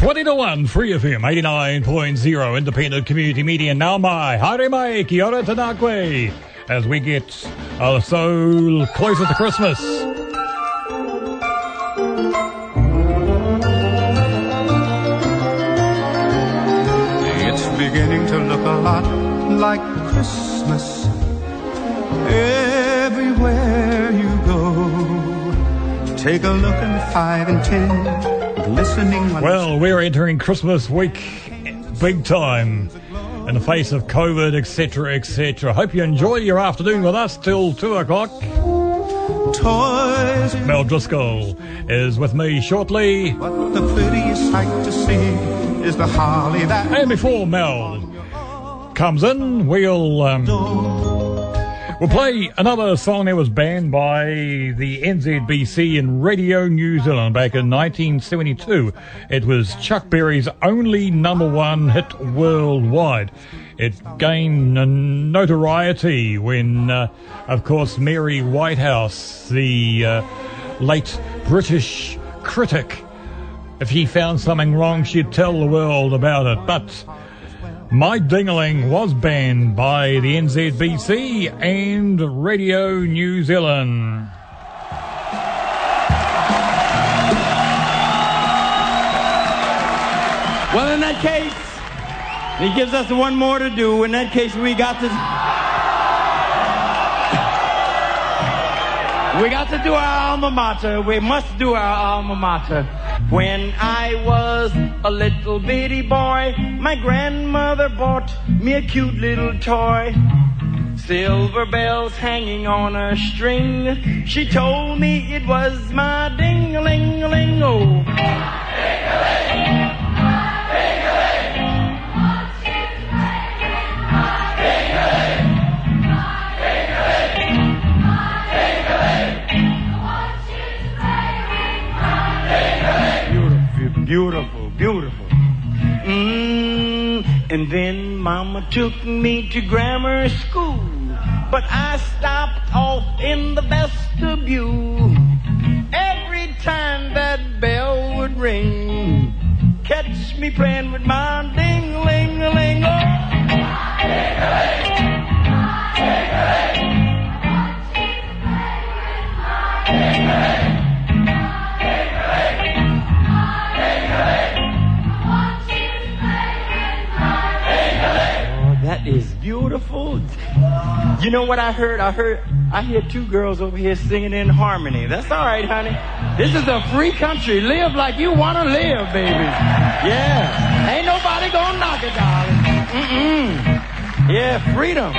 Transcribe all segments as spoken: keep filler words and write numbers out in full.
twenty to one, Free F M, eighty-nine point zero, independent community media. Now mai, haere mai, kia ora tanakwe, as we get uh, so closer to Christmas. It's beginning to look a lot like Christmas everywhere you go. Take a look in five and ten. Well, we're entering Christmas week big time in the face of COVID, et cetera, et cetera. Hope you enjoy your afternoon with us till two o'clock. Toys. Mel Driscoll is with me shortly. What the prettiest sight to see is the holly that... And before Mel comes in, we'll... Um, We'll play another song that was banned by the N Z B C in Radio New Zealand back in nineteen seventy-two. It was Chuck Berry's only number one hit worldwide. It gained notoriety when, uh, of course, Mary Whitehouse, the uh, late British critic, if she found something wrong, she'd tell the world about it. But... My Dingaling was banned by the N Z B C and Radio New Zealand. Well, in that case, he gives us one more to do. In that case, we got to... we got to do our alma mater. We must do our alma mater. When I was a little bitty boy, my grandmother bought me a cute little toy. Silver bells hanging on a string. She told me it was my ding-a-ling-a-ling-o. Ding-a-ling, my ding-a-ling. One, two, three, my ding-a-ling. My ding-a-ling, my ding-a-ling. One, two, three, my ding-a-ling. Beautiful, beautiful. Mm, and then Mama took me to grammar school, but I stopped off in the vestibule. Every time that bell would ring, catch me praying with my ding-a-ling-a-ling-o. My ding-a-ling, my ding-a-ling. One, two, three, with my ding-a-ling. That is beautiful. You know what I heard? I heard, I hear two girls over here singing in harmony. That's all right, honey. This is a free country. Live like you want to live, baby. Yeah. Ain't nobody gonna knock it, darling. Mm-mm. Yeah, freedom.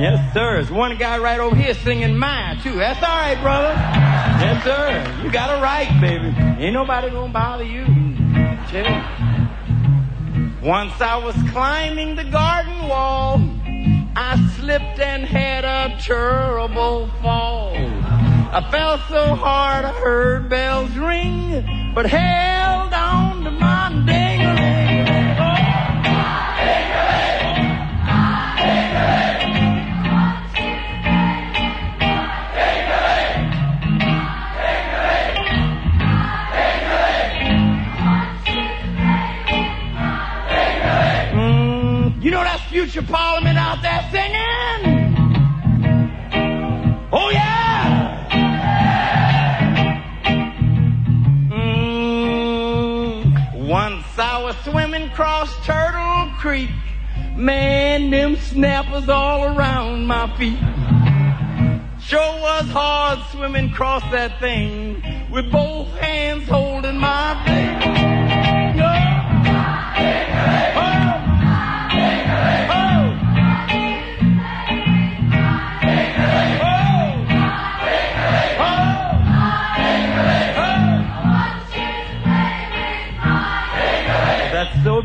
Yes, sir. There's one guy right over here singing mine, too. That's all right, brother. Yes, sir. You got a right, baby. Ain't nobody gonna bother you. Tell you. Once I was climbing the garden wall, I slipped and had a terrible fall. I fell so hard I heard bells ring, but held on to my ding-a-ling. Oh, my ding-a-ling, my ding-a-ling. One, two, three, my ding-a-ling, my ding-a-ling, my ding-a-ling. One, two, three. You know that's future parliament out there singing? Oh, yeah! Mm, once I was swimming across Turtle Creek. Man, them snappers all around my feet. Sure was hard swimming across that thing with both hands holding my feet. No. Oh.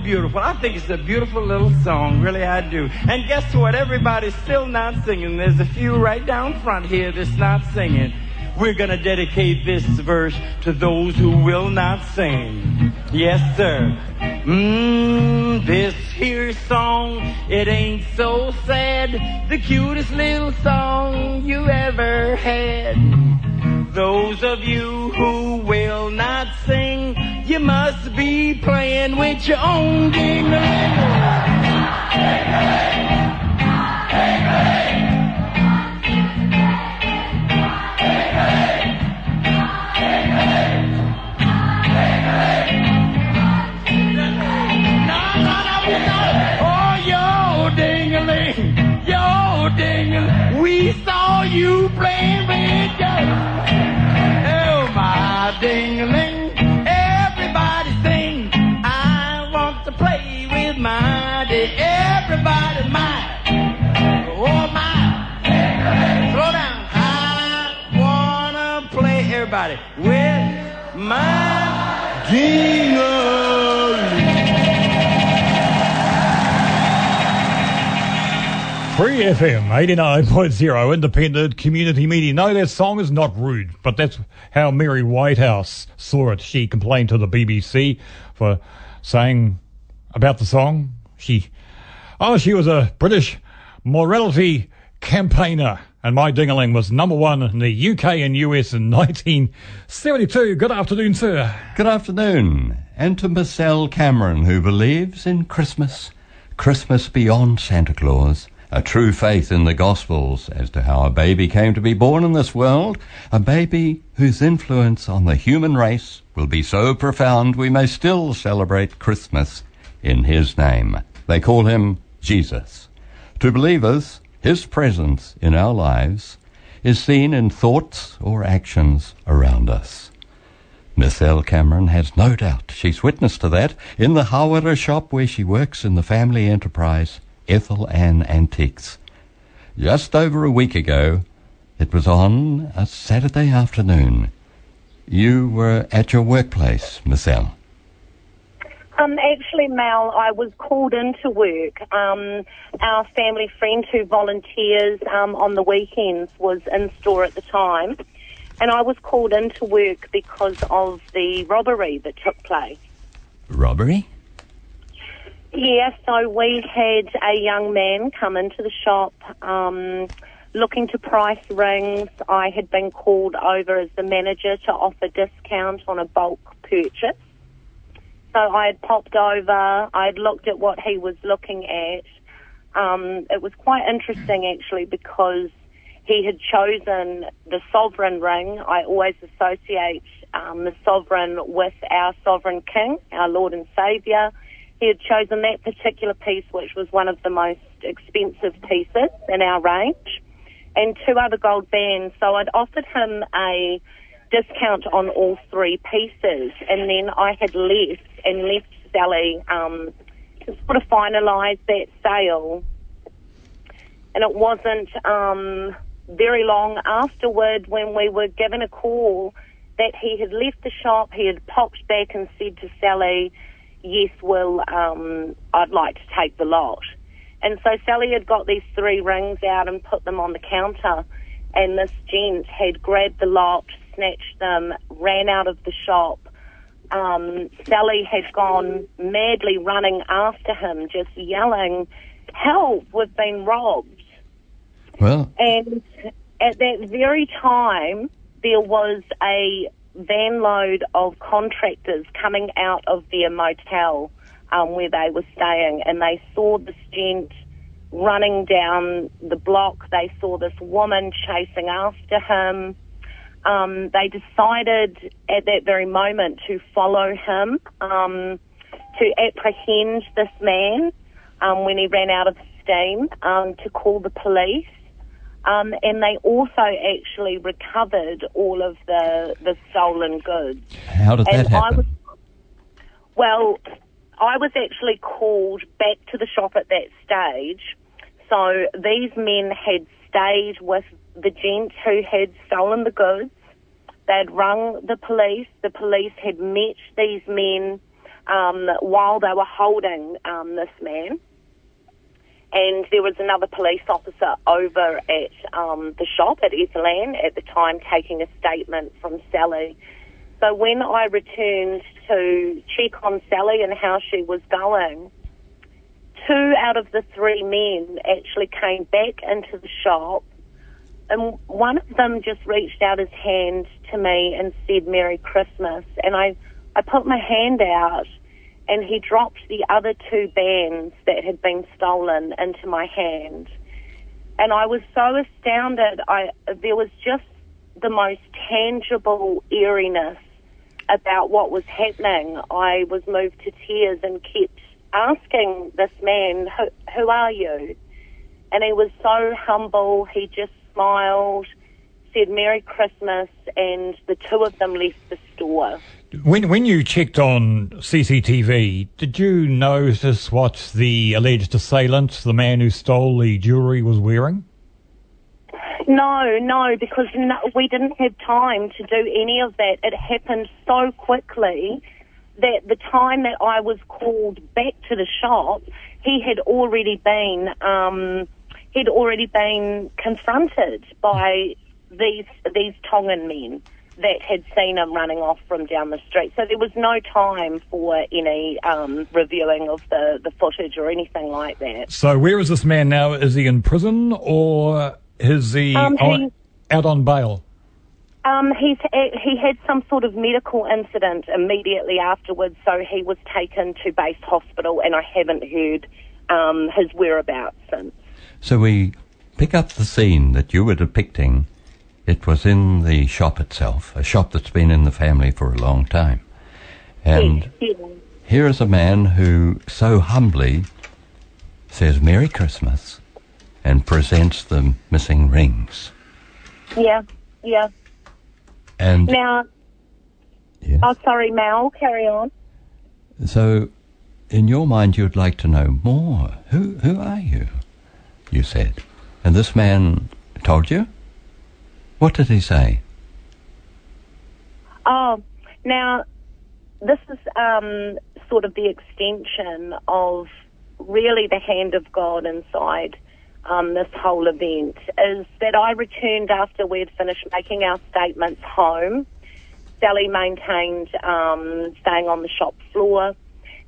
beautiful. I think it's a beautiful little song, really I do. And guess what? Everybody's still not singing. There's a few right down front here that's not singing. We're going to dedicate this verse to those who will not sing. Yes, sir. Mmm, this here song, it ain't so sad. The cutest little song you ever had. Those of you who will not sing, you must be playing with your own ding-a-ling. Ding-a-ling. Ding-a-ling. We saw you playing with us. Oh, my ding-a-ling. Everybody sing. I want to play with my ding. Everybody, my. Oh, my. Slow down. I want to play, everybody, with my ding-a-ling. Free F M eighty-nine point zero, independent community media. No, that song is not rude, but that's how Mary Whitehouse saw it. She complained to the B B C for saying about the song. She, oh, she was a British morality campaigner, and My Ding-a-Ling was number one in the U K and U S in nineteen seventy-two. Good afternoon, sir. Good afternoon, and to Marcel Cameron, who believes in Christmas, Christmas beyond Santa Claus. A true faith in the Gospels as to how a baby came to be born in this world, a baby whose influence on the human race will be so profound we may still celebrate Christmas in his name. They call him Jesus. To believers, his presence in our lives is seen in thoughts or actions around us. Miss L. Cameron has no doubt she's witness to that in the Hawera shop where she works in the family enterprise Ethel Anne Antiques. Just over a week ago, it was on a Saturday afternoon. You were at your workplace, Miss L. Um, actually, Mel, I was called into work. Um, our family friend who volunteers um, on the weekends was in store at the time, and I was called into work because of the robbery that took place. Robbery? Yeah, so we had a young man come into the shop um, looking to price rings. I had been called over as the manager to offer discount on a bulk purchase. So I had popped over, I had looked at what he was looking at. Um, it was quite interesting actually because he had chosen the sovereign ring. I always associate um, the sovereign with our sovereign king, our Lord and Saviour. He had chosen that particular piece, which was one of the most expensive pieces in our range, and two other gold bands. So I'd offered him a discount on all three pieces, and then I had left and left Sally um, to sort of finalise that sale. And it wasn't um, very long afterward when we were given a call that he had left the shop. He had popped back and said to Sally, yes, well, um, I'd like to take the lot. And so Sally had got these three rings out and put them on the counter, and this gent had grabbed the lot, snatched them, ran out of the shop. Um, Sally had gone madly running after him, just yelling, help, we've been robbed. Well. And at that very time, there was a van load of contractors coming out of their motel um, where they were staying, and they saw this gent running down the block. They saw this woman chasing after him. Um, they decided at that very moment to follow him, um, to apprehend this man um, when he ran out of steam, um, to call the police. Um, and they also actually recovered all of the, the stolen goods. How did and that happen? I was, well, I was actually called back to the shop at that stage. So these men had stayed with the gent who had stolen the goods. They'd rung the police. The police had met these men. um, while they were holding um, this man. And there was another police officer over at um, the shop at Ethel Anne at the time taking a statement from Sally. So when I returned to check on Sally and how she was going, two out of the three men actually came back into the shop, and one of them just reached out his hand to me and said, "Merry Christmas." And I, I put my hand out, and he dropped the other two bands that had been stolen into my hand. And I was so astounded. I, there was just the most tangible eeriness about what was happening. I was moved to tears and kept asking this man, who, who are you? And he was so humble. He just smiled, said Merry Christmas, and the two of them left the store. When when you checked on C C T V, did you notice what the alleged assailant, the man who stole the jewellery, was wearing? No, no, because no, we didn't have time to do any of that. It happened so quickly that the time that I was called back to the shop, he had already been um, he'd already been confronted by these these Tongan men that had seen him running off from down the street. So there was no time for any um, reviewing of the, the footage or anything like that. So where is this man now? Is he in prison or is he, um, he on, out on bail? Um, he's, he had some sort of medical incident immediately afterwards, so he was taken to base hospital, and I haven't heard um, his whereabouts since. So we pick up the scene that you were depicting. It was in the shop itself, a shop that's been in the family for a long time. And here is a man who so humbly says Merry Christmas and presents the missing rings. Yeah, yeah. And now, yes. Oh, sorry, Mal, carry on. So, in your mind, you'd like to know more. Who, who are you? You said. And this man told you? What did he say? Oh, now, this is um, sort of the extension of really the hand of God inside um, this whole event, is that I returned after we'd finished making our statements home. Sally maintained um, staying on the shop floor,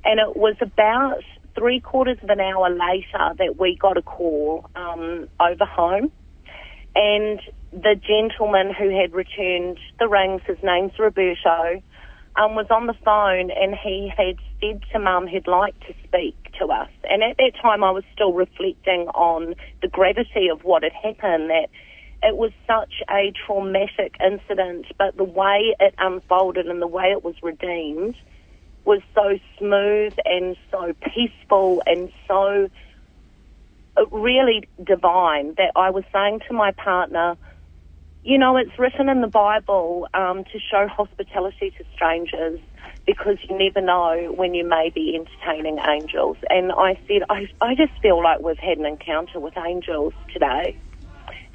and it was about three quarters of an hour later that we got a call um, over home, and the gentleman who had returned the rings, his name's Roberto, um, was on the phone, and he had said to Mum he'd like to speak to us. And at that time I was still reflecting on the gravity of what had happened, that it was such a traumatic incident, but the way it unfolded and the way it was redeemed was so smooth and so peaceful and so really divine that I was saying to my partner, you know, it's written in the Bible um, to show hospitality to strangers, because you never know when you may be entertaining angels. And I said, I, I just feel like we've had an encounter with angels today.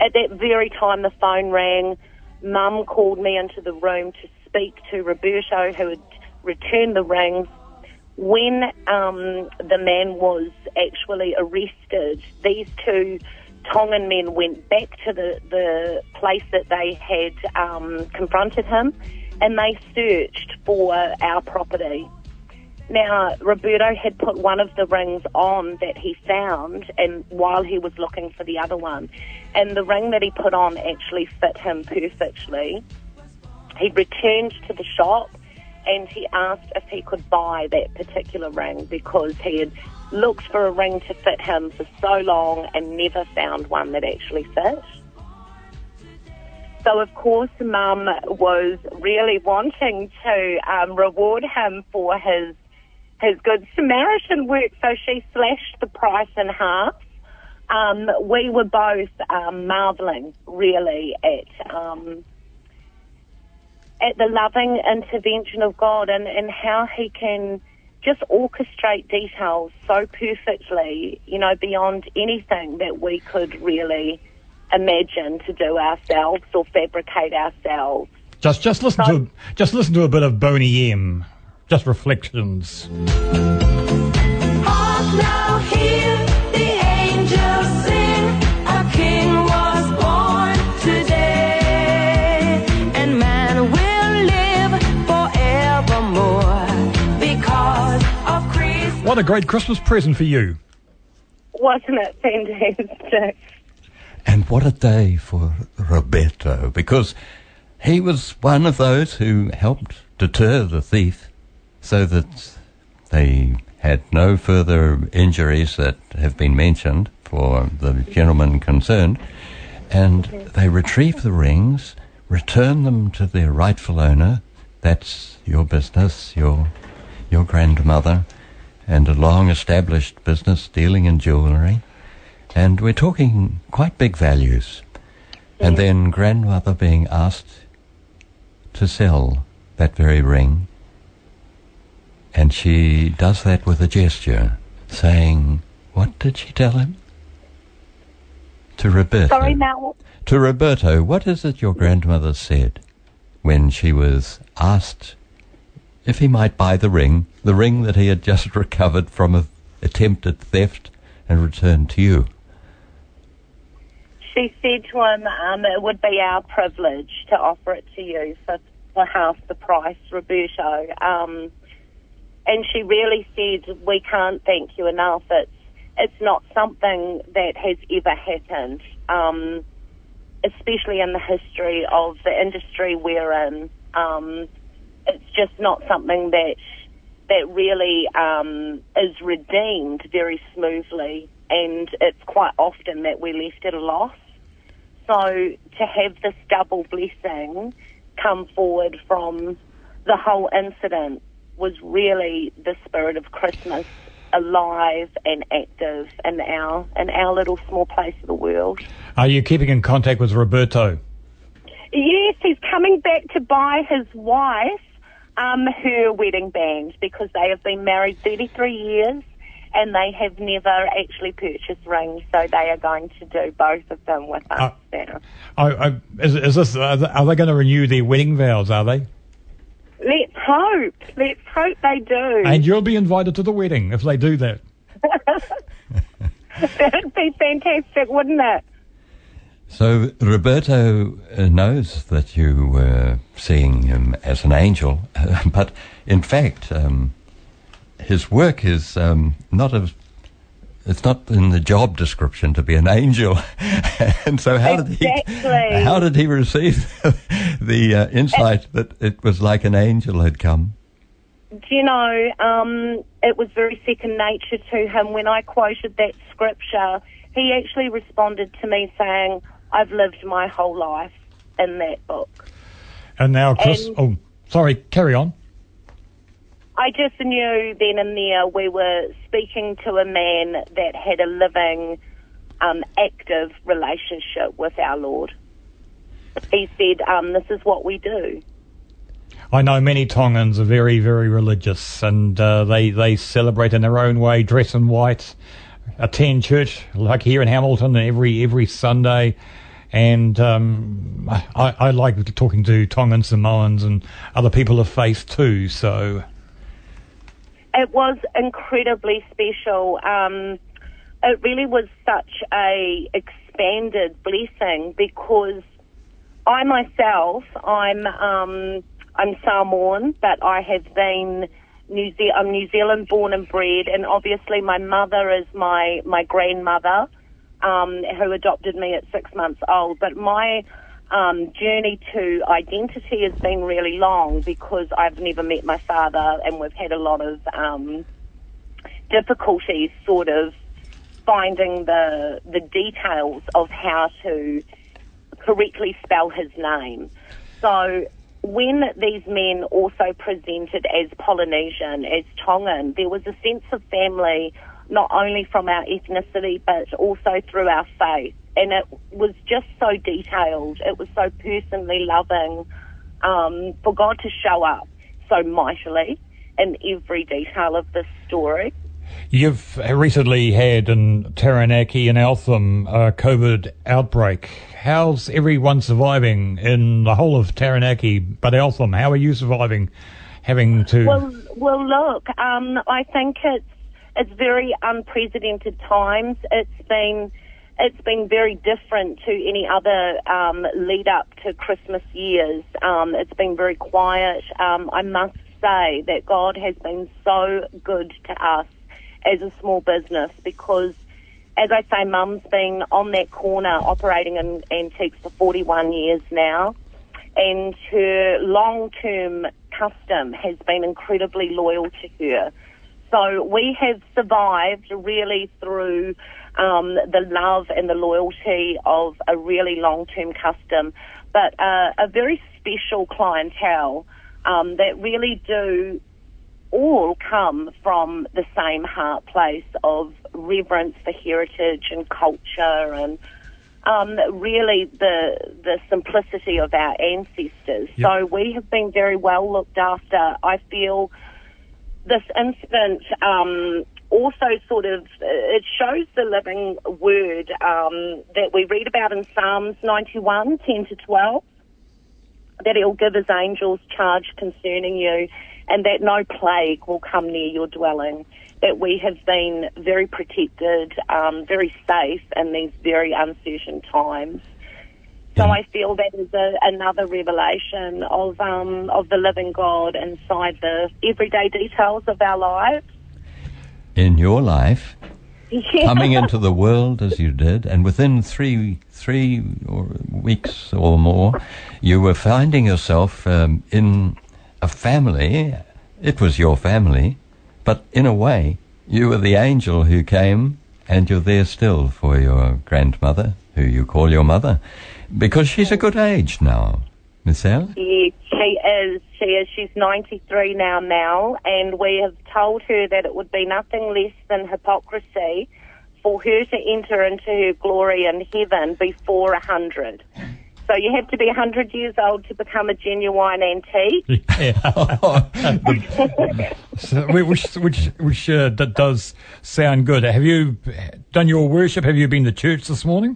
At that very time, the phone rang. Mum called me into the room to speak to Roberto, who had returned the rings. When um, the man was actually arrested, these two Tongan men went back to the, the place that they had um, confronted him, and they searched for our property. Now, Roberto had put one of the rings on that he found, and while he was looking for the other one, and the ring that he put on actually fit him perfectly. He returned to the shop, and he asked if he could buy that particular ring, because he had looked for a ring to fit him for so long and never found one that actually fit. So, of course, Mum was really wanting to um, reward him for his his Good Samaritan work, so she slashed the price in half. Um, we were both um, marvelling, really, at... Um, at the loving intervention of God, and, and how he can just orchestrate details so perfectly, you know, beyond anything that we could really imagine to do ourselves or fabricate ourselves. Just just listen so, to just listen to a bit of Boney M just reflections. Hark now, hear the angels sing, a king was born today, and man will live forevermore because of Christmas. What a great Christmas present for you. Wasn't it fantastic? And what a day for Roberto, because he was one of those who helped deter the thief so that they had no further injuries that have been mentioned for the gentleman concerned. And they retrieved the rings, returned them to their rightful owner. That's your business, your your grandmother, and a long-established business dealing in jewellery. And we're talking quite big values. Yeah. And then grandmother being asked to sell that very ring. And she does that with a gesture, saying, what did she tell him? To Roberto. Sorry, Mal. To Roberto, what is it your grandmother said when she was asked if he might buy the ring, the ring that he had just recovered from an attempted theft and returned to you? She said to him, um, it would be our privilege to offer it to you for, for half the price, Roberto. Um, and she really said, we can't thank you enough. It's, it's not something that has ever happened, um, especially in the history of the industry we're in. Um, it's just not something that that really um, is redeemed very smoothly, and it's quite often that we're left at a loss. So to have this double blessing come forward from the whole incident was really the spirit of Christmas alive and active in our in our little small place of the world. Are you keeping in contact with Roberto? Yes, he's coming back to buy his wife um, her wedding band, because they have been married thirty-three years. And they have never actually purchased rings, so they are going to do both of them with us. Uh, I, I, is, is this? Are they going to renew their wedding vows, are they? Let's hope. Let's hope they do. And you'll be invited to the wedding if they do that. That would be fantastic, wouldn't it? So Roberto knows that you were seeing him as an angel, but in fact... Um, his work is um, not a, it's not in the job description to be an angel, and so how exactly. did he how did he receive the uh, insight it, that it was like an angel had come? Do you know, um, it was very second nature to him. When I quoted that scripture, he actually responded to me saying, "I've lived my whole life in that book." And now, Chris, and, oh, sorry, carry on. I just knew then and there we were speaking to a man that had a living, um, active relationship with our Lord. He said, um, this is what we do. I know many Tongans are very, very religious, and uh, they, they celebrate in their own way, dress in white, attend church, like here in Hamilton, every every Sunday. And um, I, I like talking to Tongans, Samoans, and other people of faith too, so... It was incredibly special. Um, it really was such a expanded blessing, because I myself, I'm um, I'm Samoan, but I have been New Ze- I'm New Zealand born and bred, and obviously my mother is my my grandmother, um, who adopted me at six months old. But my Um, journey to identity has been really long, because I've never met my father, and we've had a lot of um, difficulties sort of finding the the details of how to correctly spell his name. So when these men also presented as Polynesian, as Tongan, there was a sense of family, not only from our ethnicity but also through our faith. And it was just so detailed. It was so personally loving, um, for God to show up so mightily in every detail of this story. You've recently had in Taranaki and Eltham a COVID outbreak. How's everyone surviving in the whole of Taranaki but Eltham? How are you surviving? having to... Well, well look, um, I think it's it's very unprecedented times. It's been it's been very different to any other um, lead up to Christmas years. Um, it's been very quiet. Um, I must say that God has been so good to us as a small business because, as I say, Mum's been on that corner operating in antiques for forty-one years now, and her long-term custom has been incredibly loyal to her. So we have survived really through um, the love and the loyalty of a really long-term custom, but uh, a very special clientele um, that really do all come from the same heart place of reverence for heritage and culture and um, really the the simplicity of our ancestors. Yep. So we have been very well looked after. I feel this incident um, also sort of, it shows the living word um, that we read about in Psalms ninety-one, ten to twelve, that he'll give his angels charge concerning you, and that no plague will come near your dwelling, that we have been very protected, um, very safe in these very uncertain times. So yeah. I feel that is a, another revelation of um, of the living God inside the everyday details of our lives. In your life, yeah. Coming into the world as you did, and within three three or weeks or more, you were finding yourself um, in... a family. It was your family, but in a way you were the angel who came, and you're there still for your grandmother, who you call your mother, because she's a good age now, Miss Al. Yeah, she is. She is. She's ninety-three now, Mel, and we have told her that it would be nothing less than hypocrisy for her to enter into her glory in heaven before a hundred. So you have to be one hundred years old to become a genuine antique. Yeah. So, which which, which uh, d- does sound good. Have you done your worship? Have you been to church this morning?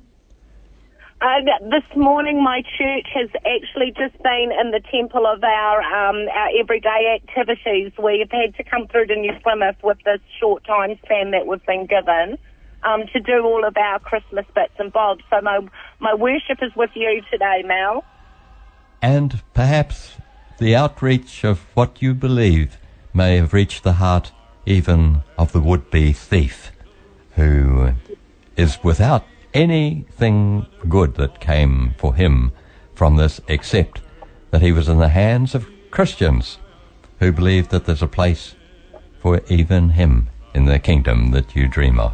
Uh, this morning my church has actually just been in the temple of our, um, our everyday activities. We've had to come through to New Plymouth with this short time span that we've been given. Um, to do all of our Christmas bits and bobs. So my my worship is with you today, Mel. And perhaps the outreach of what you believe may have reached the heart even of the would-be thief, who is without anything good that came for him from this, except that he was in the hands of Christians who believed that there's a place for even him in the kingdom that you dream of.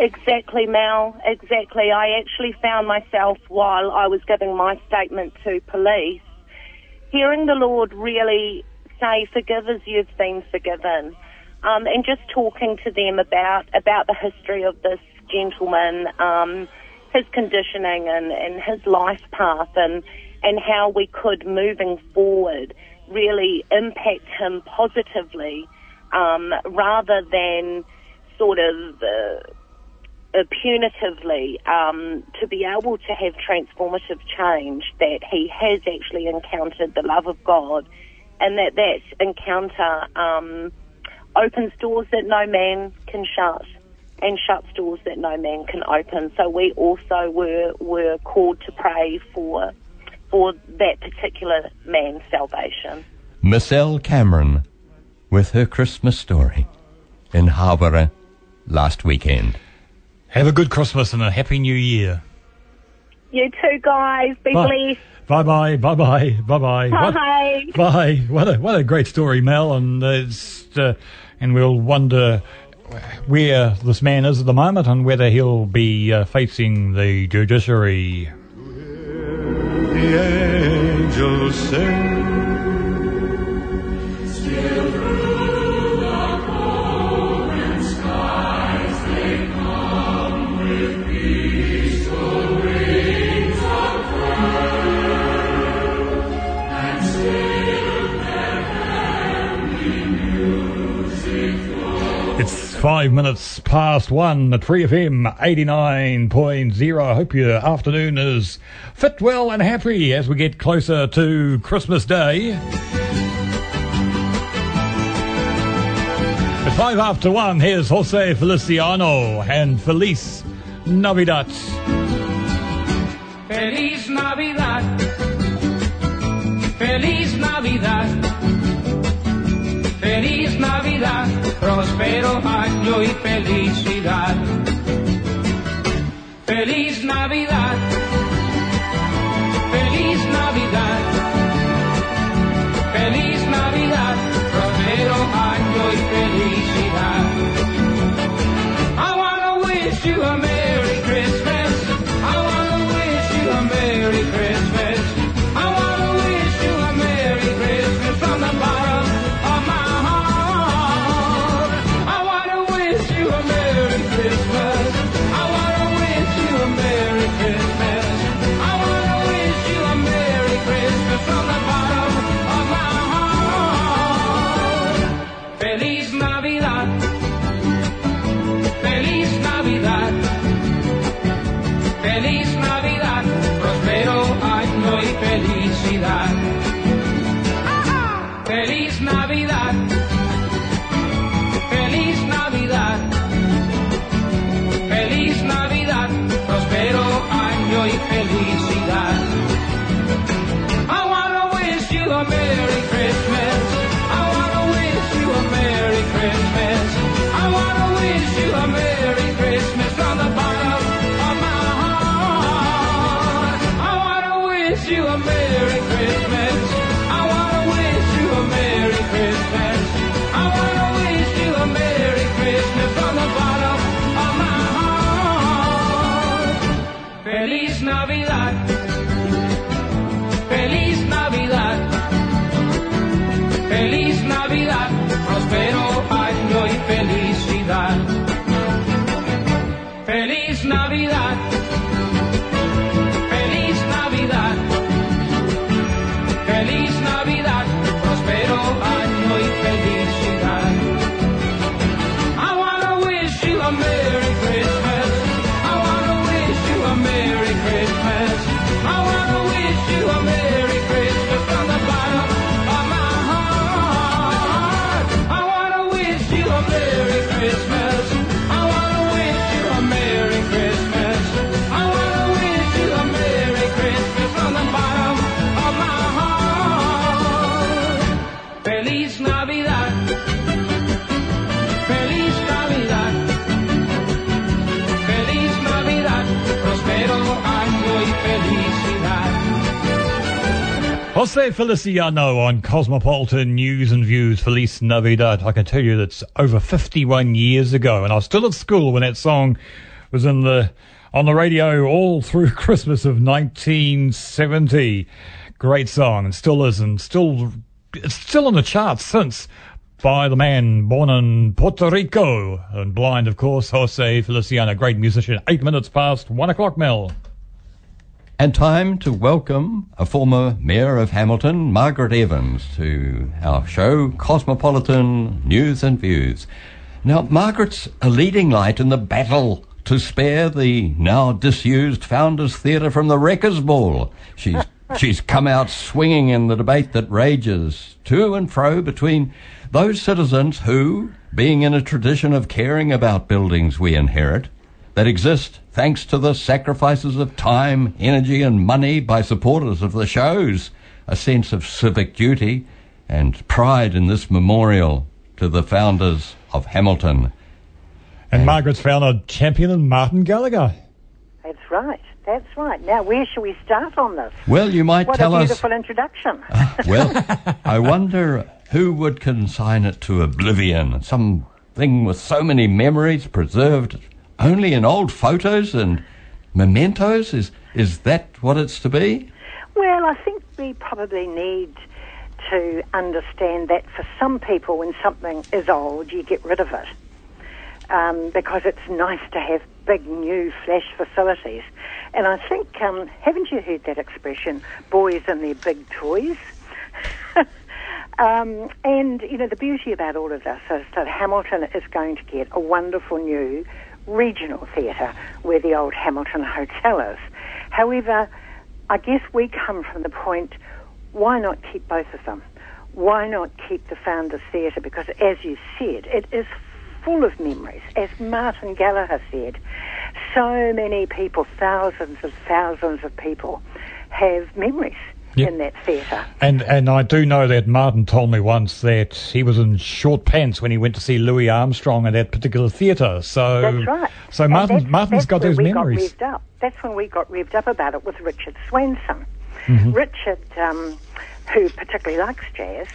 Exactly, Mel, exactly. I actually found myself, while I was giving my statement to police, hearing the Lord really say, forgive as you've been forgiven, um, and just talking to them about, about the history of this gentleman, um, his conditioning and, and his life path, and, and how we could, moving forward, really impact him positively, um, rather than sort of... Uh, Uh, punitively, um, to be able to have transformative change, that he has actually encountered the love of God, and that that encounter um, opens doors that no man can shut, and shuts doors that no man can open. So we also were were called to pray for for that particular man's salvation. Miss L. Cameron with her Christmas story in Hawera last weekend. Have a good Christmas and a happy new year. You too, guys. Be blessed. Bye bye, bye bye, bye bye. Bye. What, bye. What a what a great story, Mel, and it's uh, and we'll wonder where this man is at the moment and whether he'll be uh, facing the judiciary. To hear the angels sing. Still Five minutes past one at Free F M eighty-nine point zero. I hope your afternoon is fit, well and happy as we get closer to Christmas Day. At five after one, here's Jose Feliciano and Feliz Navidad. Feliz Navidad. Feliz Navidad. Feliz Navidad. Prospero año y felicidad. Feliz Navidad. Feliz Navidad. Feliz Navidad. Prospero año y felicidad. I wanna wish you a Merry Christmas. I wanna wish you a Merry Christmas. I wanna wish you a Merry Christmas from the bottom of my heart. I wanna wish you a Merry Christmas. I wanna wish you a Merry Christmas. I wanna wish you a Merry Christmas from the bottom of my heart. Feliz Navidad. Feliz Navidad. Feliz Navidad, prospero año y felicidad. ¡Ajá! Feliz Navidad, feliz Navidad, feliz Navidad, prospero año y felicidad. I wanna wish you a Merry Christmas. I wanna wish you a Merry Christmas. I wanna wish you a Merry Christmas from the bottom of my heart. I wanna wish you a Merry Christmas. I wanna wish you a Merry Christmas. I wanna wish you a Merry Christmas from the bottom of my heart. Feliz Navidad. Feliz Navidad. Feliz Navidad. Prospero año y felicidad. Feliz Navidad. Feliz Navidad. Feliz Navidad. Prospero año y felicidad. I wanna wish you a Merry Christmas. I wanna wish you a Merry Christmas. I wanna wish you a Merry Christmas from the bottom of my heart. I wanna wish you a Merry Christmas. I wanna wish you a Merry Christmas. I wanna wish you a Merry Christmas from the bottom of my heart. Feliz Navidad. Feliz Navidad. Feliz Navidad. Prospero año y felicidad. Jose Feliciano on Cosmopolitan News and Views, Feliz Navidad. I can tell you that's over fifty-one years ago, and I was still at school when that song was in the on the radio all through Christmas of nineteen seventy. Great song, and still is, and still it's still on the charts since, by the man born in Puerto Rico and blind, of course, Jose Feliciano, great musician. Eight minutes past one o'clock, Mel. And time to welcome a former Mayor of Hamilton, Margaret Evans, to our show, Cosmopolitan News and Views. Now, Margaret's a leading light in the battle to spare the now disused Founders Theatre from the Wreckers' Ball. She's, she's come out swinging in the debate that rages to and fro between those citizens who, being in a tradition of caring about buildings we inherit, that exist thanks to the sacrifices of time, energy and money by supporters of the shows, a sense of civic duty and pride in this memorial to the founders of Hamilton. And, and Margaret's found a champion in Martin Gallagher. That's right. That's right. Now, where shall we start on this? Well, you might what tell us... What a beautiful us... introduction. Uh, well, I wonder who would consign it to oblivion, something with so many memories preserved only in old photos and mementos? Is is that what it's to be? Well, I think we probably need to understand that for some people, when something is old, you get rid of it um, because it's nice to have big, new, flash facilities. And I think, um, haven't you heard that expression, boys and their big toys? um, and, you know, the beauty about all of this is that Hamilton is going to get a wonderful new regional theatre where the old Hamilton Hotel is. However, I guess we come from the point, why not keep both of them? why not keep the Founders Theatre? Because, as you said, it is full of memories. As Martin Gallagher said, so many people, thousands and thousands of people, have memories. Yep. In that theatre. And and I do know that Martin told me once that he was in short pants when he went to see Louis Armstrong at that particular theatre. So that's right. So Martin, that's, Martin's that's got those memories. Got revved up. That's when we got revved up about it with Richard Swanson. Mm-hmm. Richard, um, who particularly likes jazz,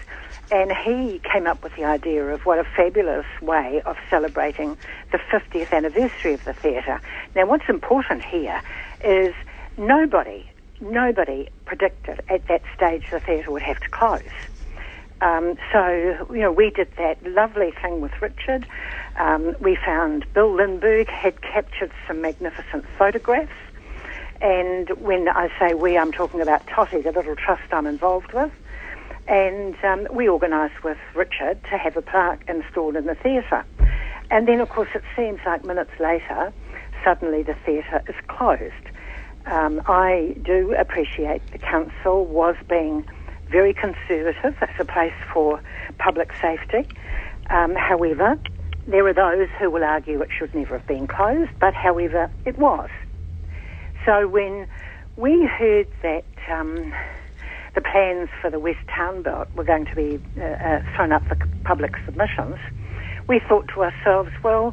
and he came up with the idea of what a fabulous way of celebrating the fiftieth anniversary of the theatre. Now, what's important here is nobody... Nobody predicted at that stage the theatre would have to close. Um, so, you know, we did that lovely thing with Richard. Um, we found Bill Lindbergh had captured some magnificent photographs. And when I say we, I'm talking about Totty, the little trust I'm involved with. And um, we organised with Richard to have a plaque installed in the theatre. And then, of course, it seems like minutes later, suddenly the theatre is closed. Um, I do appreciate the council was being very conservative. It's a place for public safety. Um, however, there are those who will argue it should never have been closed, but however, it was. So when we heard that um, the plans for the West Town Belt were going to be uh, uh, thrown up for public submissions, we thought to ourselves, well,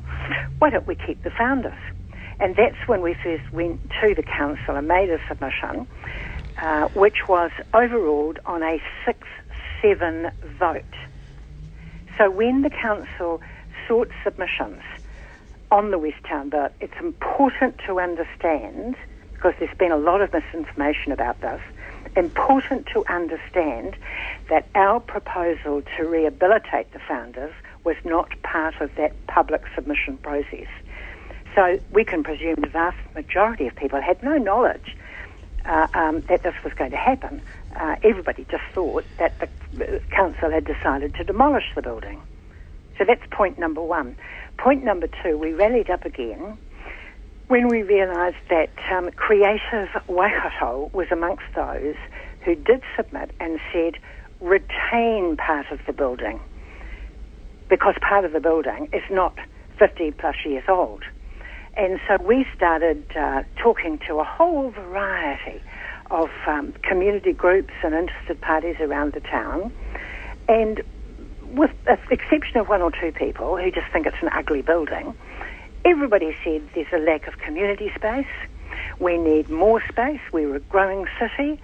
why don't we keep the Founders? And that's when we first went to the council and made a submission, uh, which was overruled on a six seven vote. So when the council sought submissions on the West Town Belt, it's important to understand, because there's been a lot of misinformation about this, important to understand that our proposal to rehabilitate the Founders was not part of that public submission process. So we can presume the vast majority of people had no knowledge uh, um, that this was going to happen. Uh, everybody just thought that the council had decided to demolish the building. So that's point number one. Point number two, we rallied up again when we realised that um, Creative Waikato was amongst those who did submit and said, retain part of the building, because part of the building is not fifty plus years old. And so we started uh, talking to a whole variety of um, community groups and interested parties around the town. And with the exception of one or two people who just think it's an ugly building, everybody said there's a lack of community space. We need more space. We're a growing city.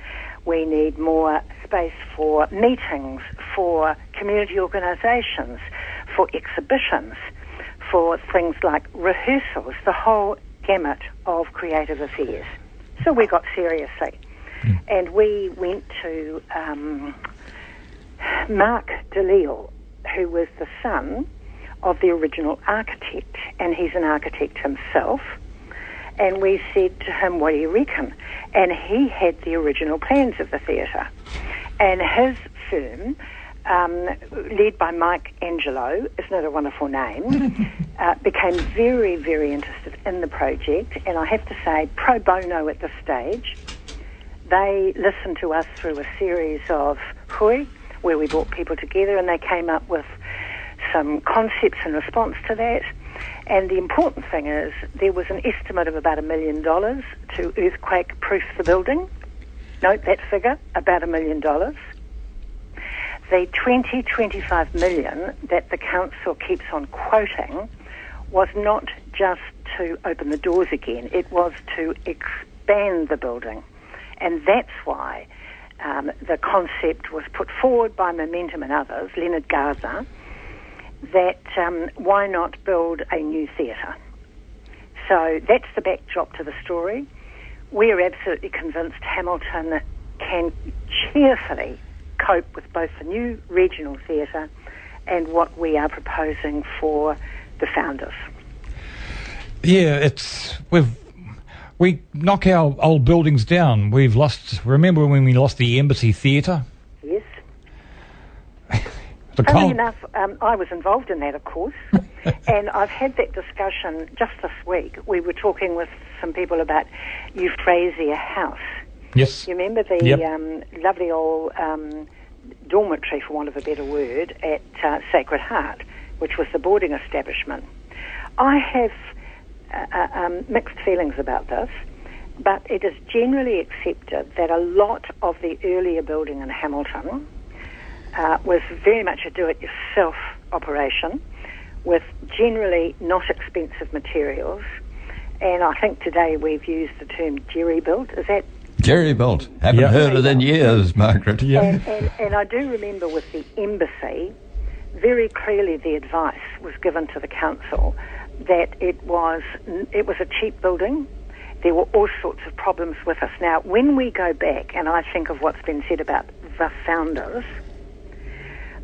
We need more space for meetings, for community organisations, for exhibitions, for things like rehearsals, the whole gamut of creative affairs. So we got seriously. Mm. And we went to um, Mark DeLeal, who was the son of the original architect, and he's an architect himself. And we said to him, what do you reckon? And he had the original plans of the theatre. And his firm... Um, led by Mike Angelo, isn't it a wonderful name, uh, became very, very interested in the project. And I have to say, pro bono at this stage, they listened to us through a series of hui, where we brought people together, and they came up with some concepts in response to that. And the important thing is there was an estimate of about a million dollars to earthquake-proof the building. Note that figure, about a million dollars. The twenty, twenty-five million that the council keeps on quoting was not just to open the doors again, it was to expand the building. And that's why um, the concept was put forward by Momentum and others, Leonard Garza, that um, why not build a new theatre? So that's the backdrop to the story. We are absolutely convinced Hamilton can cheerfully cope with both the new regional theatre and what we are proposing for the Founders. Yeah, it's we've we knock our old buildings down. We've lost. Remember when we lost the Embassy Theatre? Yes. the Funnily con- enough, um, I was involved in that, of course, and I've had that discussion just this week. We were talking with some people about Euphrasia House. Yes. You remember the yep. um, lovely old um, dormitory, for want of a better word, at uh, Sacred Heart, which was the boarding establishment. I have uh, um, mixed feelings about this, but it is generally accepted that a lot of the earlier building in Hamilton uh, was very much a do-it-yourself operation with generally not expensive materials. And I think today we've used the term jerry-built. Is that... Jerry-built. Haven't yep. heard it in years, Margaret. Yeah. And, and, and I do remember with the embassy, very clearly the advice was given to the council that it was it was a cheap building. There were all sorts of problems with us. Now, when we go back, and I think of what's been said about the founders,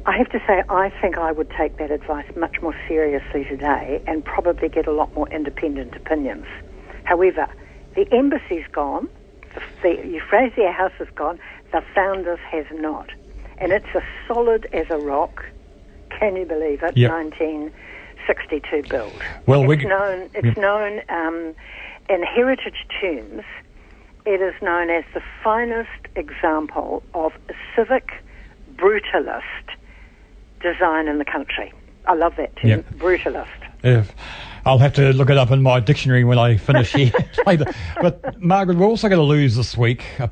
I have to say I think I would take that advice much more seriously today and probably get a lot more independent opinions. However, the embassy's gone, the, the Euphrasia House is gone, the founders has not. And it's as solid as a rock, can you believe it, yep. nineteen sixty-two build. Well, it's we... known... It's yep. known um, in heritage terms, it is known as the finest example of civic brutalist design in the country. I love that term, yep. brutalist. Yeah. I'll have to look it up in my dictionary when I finish here later. But, Margaret, we're also going to lose this week a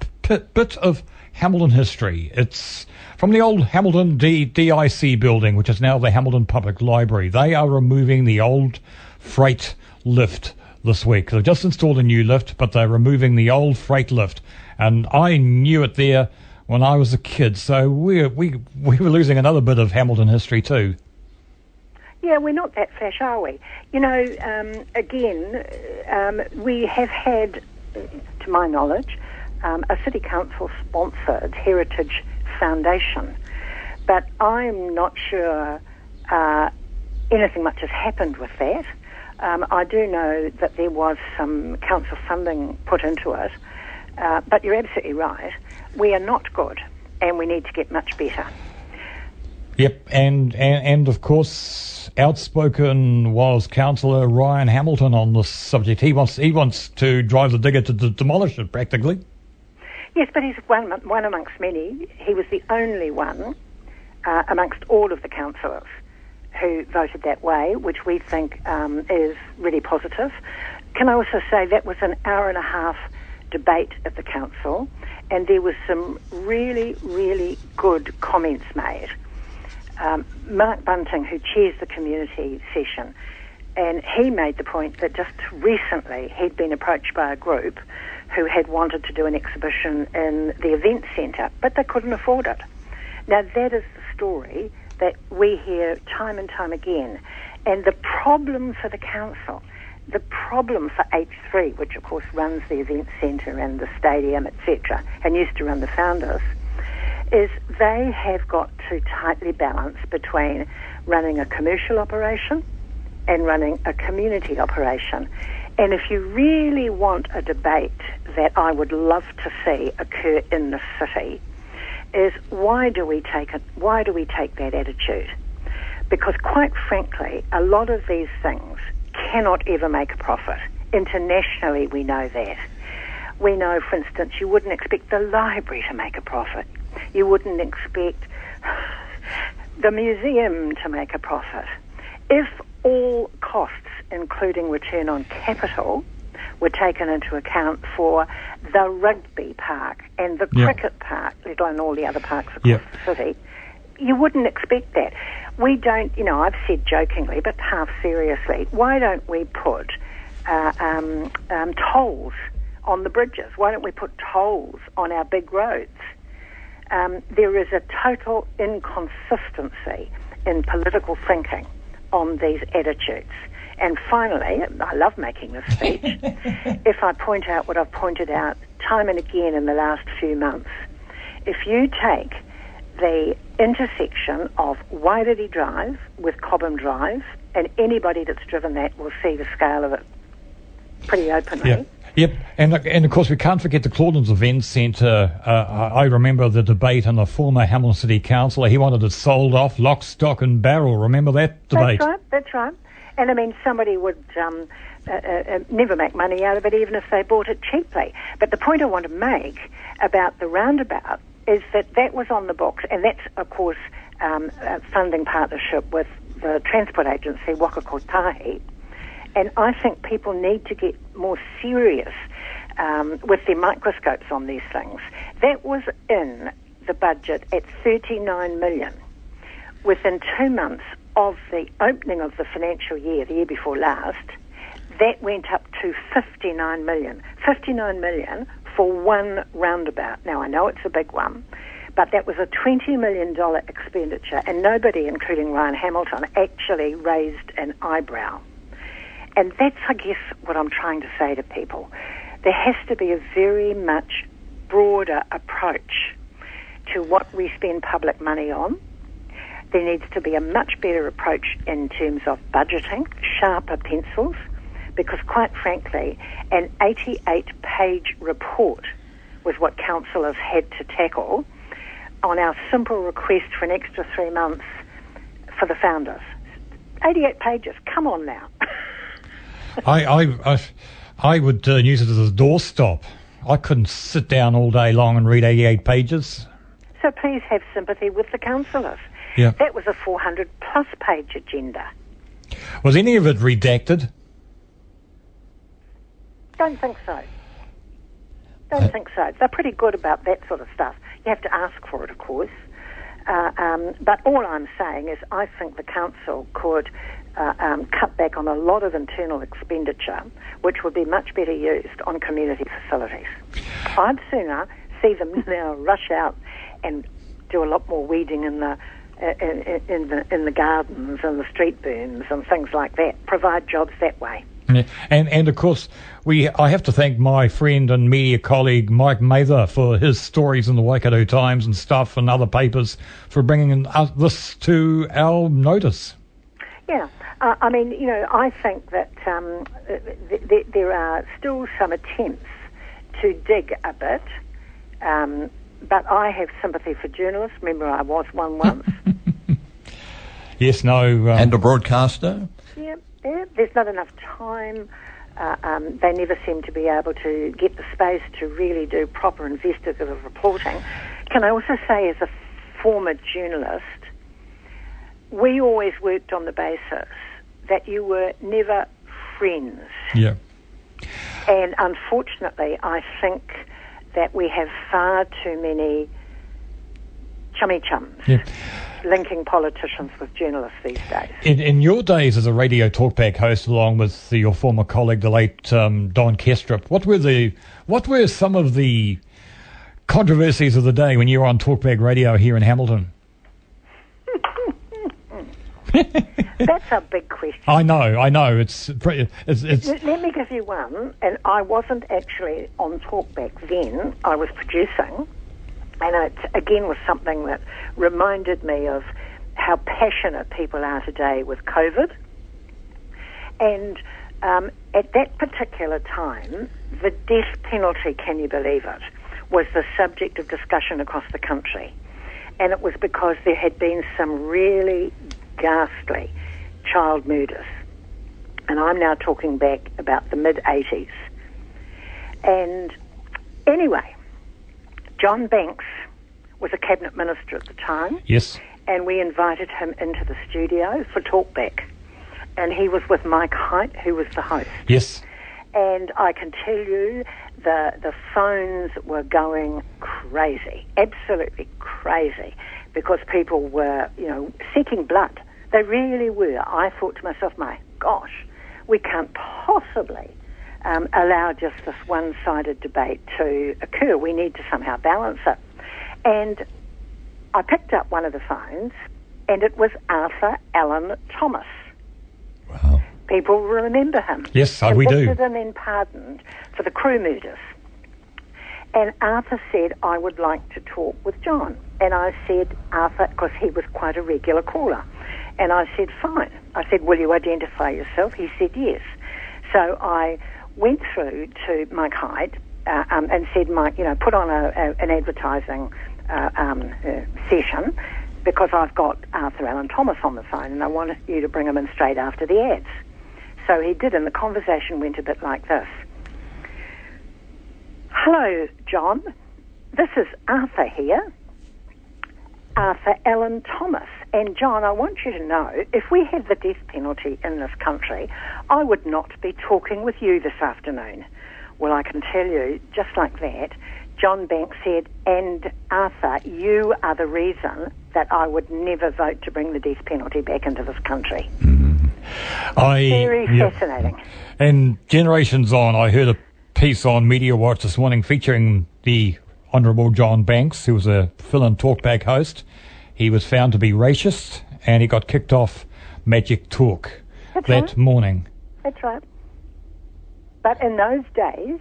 bit of Hamilton history. It's from the old Hamilton D- DIC building, which is now the Hamilton Public Library. They are removing the old freight lift this week. They've just installed a new lift, but they're removing the old freight lift. And I knew it there when I was a kid, so we we we were losing another bit of Hamilton history too. Yeah, we're not that fresh, are we? You know, um, again, um, we have had, to my knowledge, um, a city council-sponsored heritage foundation, but I'm not sure uh, anything much has happened with that. Um, I do know that there was some council funding put into it, uh, but you're absolutely right. We are not good, and we need to get much better. Yep, and, and, and of course, outspoken was Councillor Ryan Hamilton on this subject. He wants he wants to drive the digger to d- demolish it, practically. Yes, but he's one, one amongst many. He was the only one uh, amongst all of the councillors who voted that way, which we think um, is really positive. Can I also say that was an hour and a half debate at the council, and there was some really, really good comments made. Um, Mark Bunting, who chairs the community session, and he made the point that just recently he'd been approached by a group who had wanted to do an exhibition in the event centre, but they couldn't afford it. Now, that is the story that we hear time and time again. And the problem for the council, the problem for H three, which of course runs the event centre and the stadium, et cetera, and used to run the founders, is they have got to tightly balance between running a commercial operation and running a community operation. And if you really want a debate that I would love to see occur in the city, is why do we take it? Why do we take that attitude? Because quite frankly, a lot of these things cannot ever make a profit. Internationally, we know that. We know, for instance, you wouldn't expect the library to make a profit. You wouldn't expect the museum to make a profit. If all costs, including return on capital, were taken into account for the rugby park and the yep. cricket park, let alone all the other parks across yep. the city, you wouldn't expect that. We don't, you know, I've said jokingly, but half seriously, why don't we put uh, um, um, tolls on the bridges? Why don't we put tolls on our big roads? Um, there is a total inconsistency in political thinking on these attitudes. And finally, I love making this speech, if I point out what I've pointed out time and again in the last few months, if you take the intersection of Wairetti Drive with Cobham Drive, and anybody that's driven that will see the scale of it pretty openly. Yep, yep. And, and of course we can't forget the Claudine's Event Centre. Uh, I remember the debate on the former Hamilton City Councillor. He wanted it sold off, lock, stock and barrel. Remember that debate? That's right, that's right. And, I mean, somebody would um, uh, uh, never make money out of it, even if they bought it cheaply. But the point I want to make about the roundabout is that that was on the books, and that's, of course, um, a funding partnership with the transport agency, Waka Kotahi. And I think people need to get more serious um, with their microscopes on these things. That was in the budget at thirty-nine million dollars. Within two months of the opening of the financial year, the year before last, that went up to fifty-nine million dollars. fifty-nine million dollars for one roundabout. Now, I know it's a big one, but that was a twenty million dollars expenditure, and nobody, including Ryan Hamilton, actually raised an eyebrow. And that's, I guess, what I'm trying to say to people. There has to be a very much broader approach to what we spend public money on. There needs to be a much better approach in terms of budgeting, sharper pencils, because quite frankly, an eighty-eight page report was what councillors had to tackle on our simple request for an extra three months for the founders. eighty-eight pages, come on now. I, I, I, I would uh, use it as a doorstop. I couldn't sit down all day long and read eighty-eight pages. So please have sympathy with the councillors. Yeah. That was a four hundred plus page agenda. Was any of it redacted? Don't think so. Don't uh, think so. They're pretty good about that sort of stuff. You have to ask for it, of course. Uh, um, but all I'm saying is I think the council could... Uh, um, cut back on a lot of internal expenditure, which would be much better used on community facilities. I'd sooner see them now rush out and do a lot more weeding in the uh, in, in the in the gardens and the street burns and things like that. Provide jobs that way. Yeah. And and of course we I have to thank my friend and media colleague Mike Mather for his stories in the Waikato Times and stuff and other papers for bringing in, uh, this to our notice. Yeah. Uh, I mean, you know, I think that um, th- th- there are still some attempts to dig a bit, um, but I have sympathy for journalists. Remember, I was one once. Yes, no. Um, and a broadcaster? Yeah, yeah. There's not enough time. Uh, um, they never seem to be able to get the space to really do proper investigative reporting. Can I also say, as a former journalist, we always worked on the basis that you were never friends. Yeah. And unfortunately, I think that we have far too many chummy chums yeah. linking politicians with journalists these days. In, in your days as a radio talkback host, along with the, your former colleague, the late um, Don Kestrip, what were the what were some of the controversies of the day when you were on talkback radio here in Hamilton? That's a big question. I know, I know. It's, pretty, it's, it's Let me give you one, and I wasn't actually on Talkback then. I was producing, and it, again, was something that reminded me of how passionate people are today with COVID. And um, at that particular time, the death penalty, can you believe it, was the subject of discussion across the country. And it was because there had been some really ghastly child murders, and I'm now talking back about the mid eighties. And anyway, John Banks was a cabinet minister at the time. Yes. And we invited him into the studio for Talkback, and he was with Mike Hite, who was the host. Yes. And I can tell you the the phones were going crazy, absolutely crazy, because people were, you know, seeking blood. They really were. I thought to myself, my gosh, we can't possibly um, allow just this one-sided debate to occur. We need to somehow balance it. And I picked up one of the phones, and it was Arthur Allen Thomas. Wow. People remember him. Yes, we do. Convicted and then pardoned for the crew murders. And Arthur said, I would like to talk with John. And I said, Arthur, because he was quite a regular caller. And I said, fine. I said, will you identify yourself? He said, yes. So I went through to Mike Hyde uh, um, and said, Mike, you know, put on a, a, an advertising uh, um, uh, session, because I've got Arthur Allen Thomas on the phone and I want you to bring him in straight after the ads. So he did, and the conversation went a bit like this. Hello, John. This is Arthur here, Arthur Alan Thomas. And John, I want you to know, if we had the death penalty in this country, I would not be talking with you this afternoon. Well, I can tell you, just like that, John Banks said, and Arthur, you are the reason that I would never vote to bring the death penalty back into this country. Mm. I, Very yeah. fascinating. And generations on, I heard a piece on Media Watch this morning featuring the Honourable John Banks, who was a fill and talkback host. He was found to be racist, and he got kicked off Magic Talk That's that right. morning. That's right. But in those days,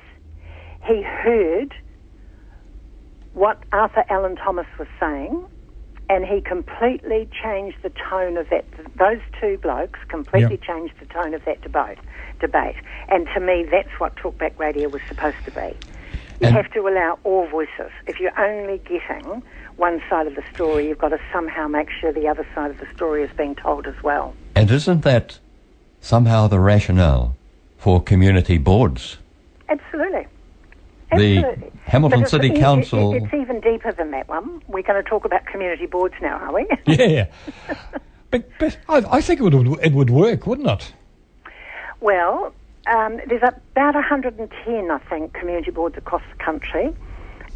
he heard what Arthur Alan Thomas was saying, and he completely changed the tone of that. Those two blokes completely yep. changed the tone of that debate. Debate, and to me, that's what talkback radio was supposed to be. You and have to allow all voices. If you're only getting one side of the story, you've got to somehow make sure the other side of the story is being told as well. And isn't that somehow the rationale for community boards? Absolutely. Absolutely. The Hamilton City it's, Council... It's, it's even deeper than that one. We're going to talk about community boards now, are we? Yeah. but but I, I think it would, it would work, wouldn't it? Well, um, there's about one hundred ten, I think, community boards across the country.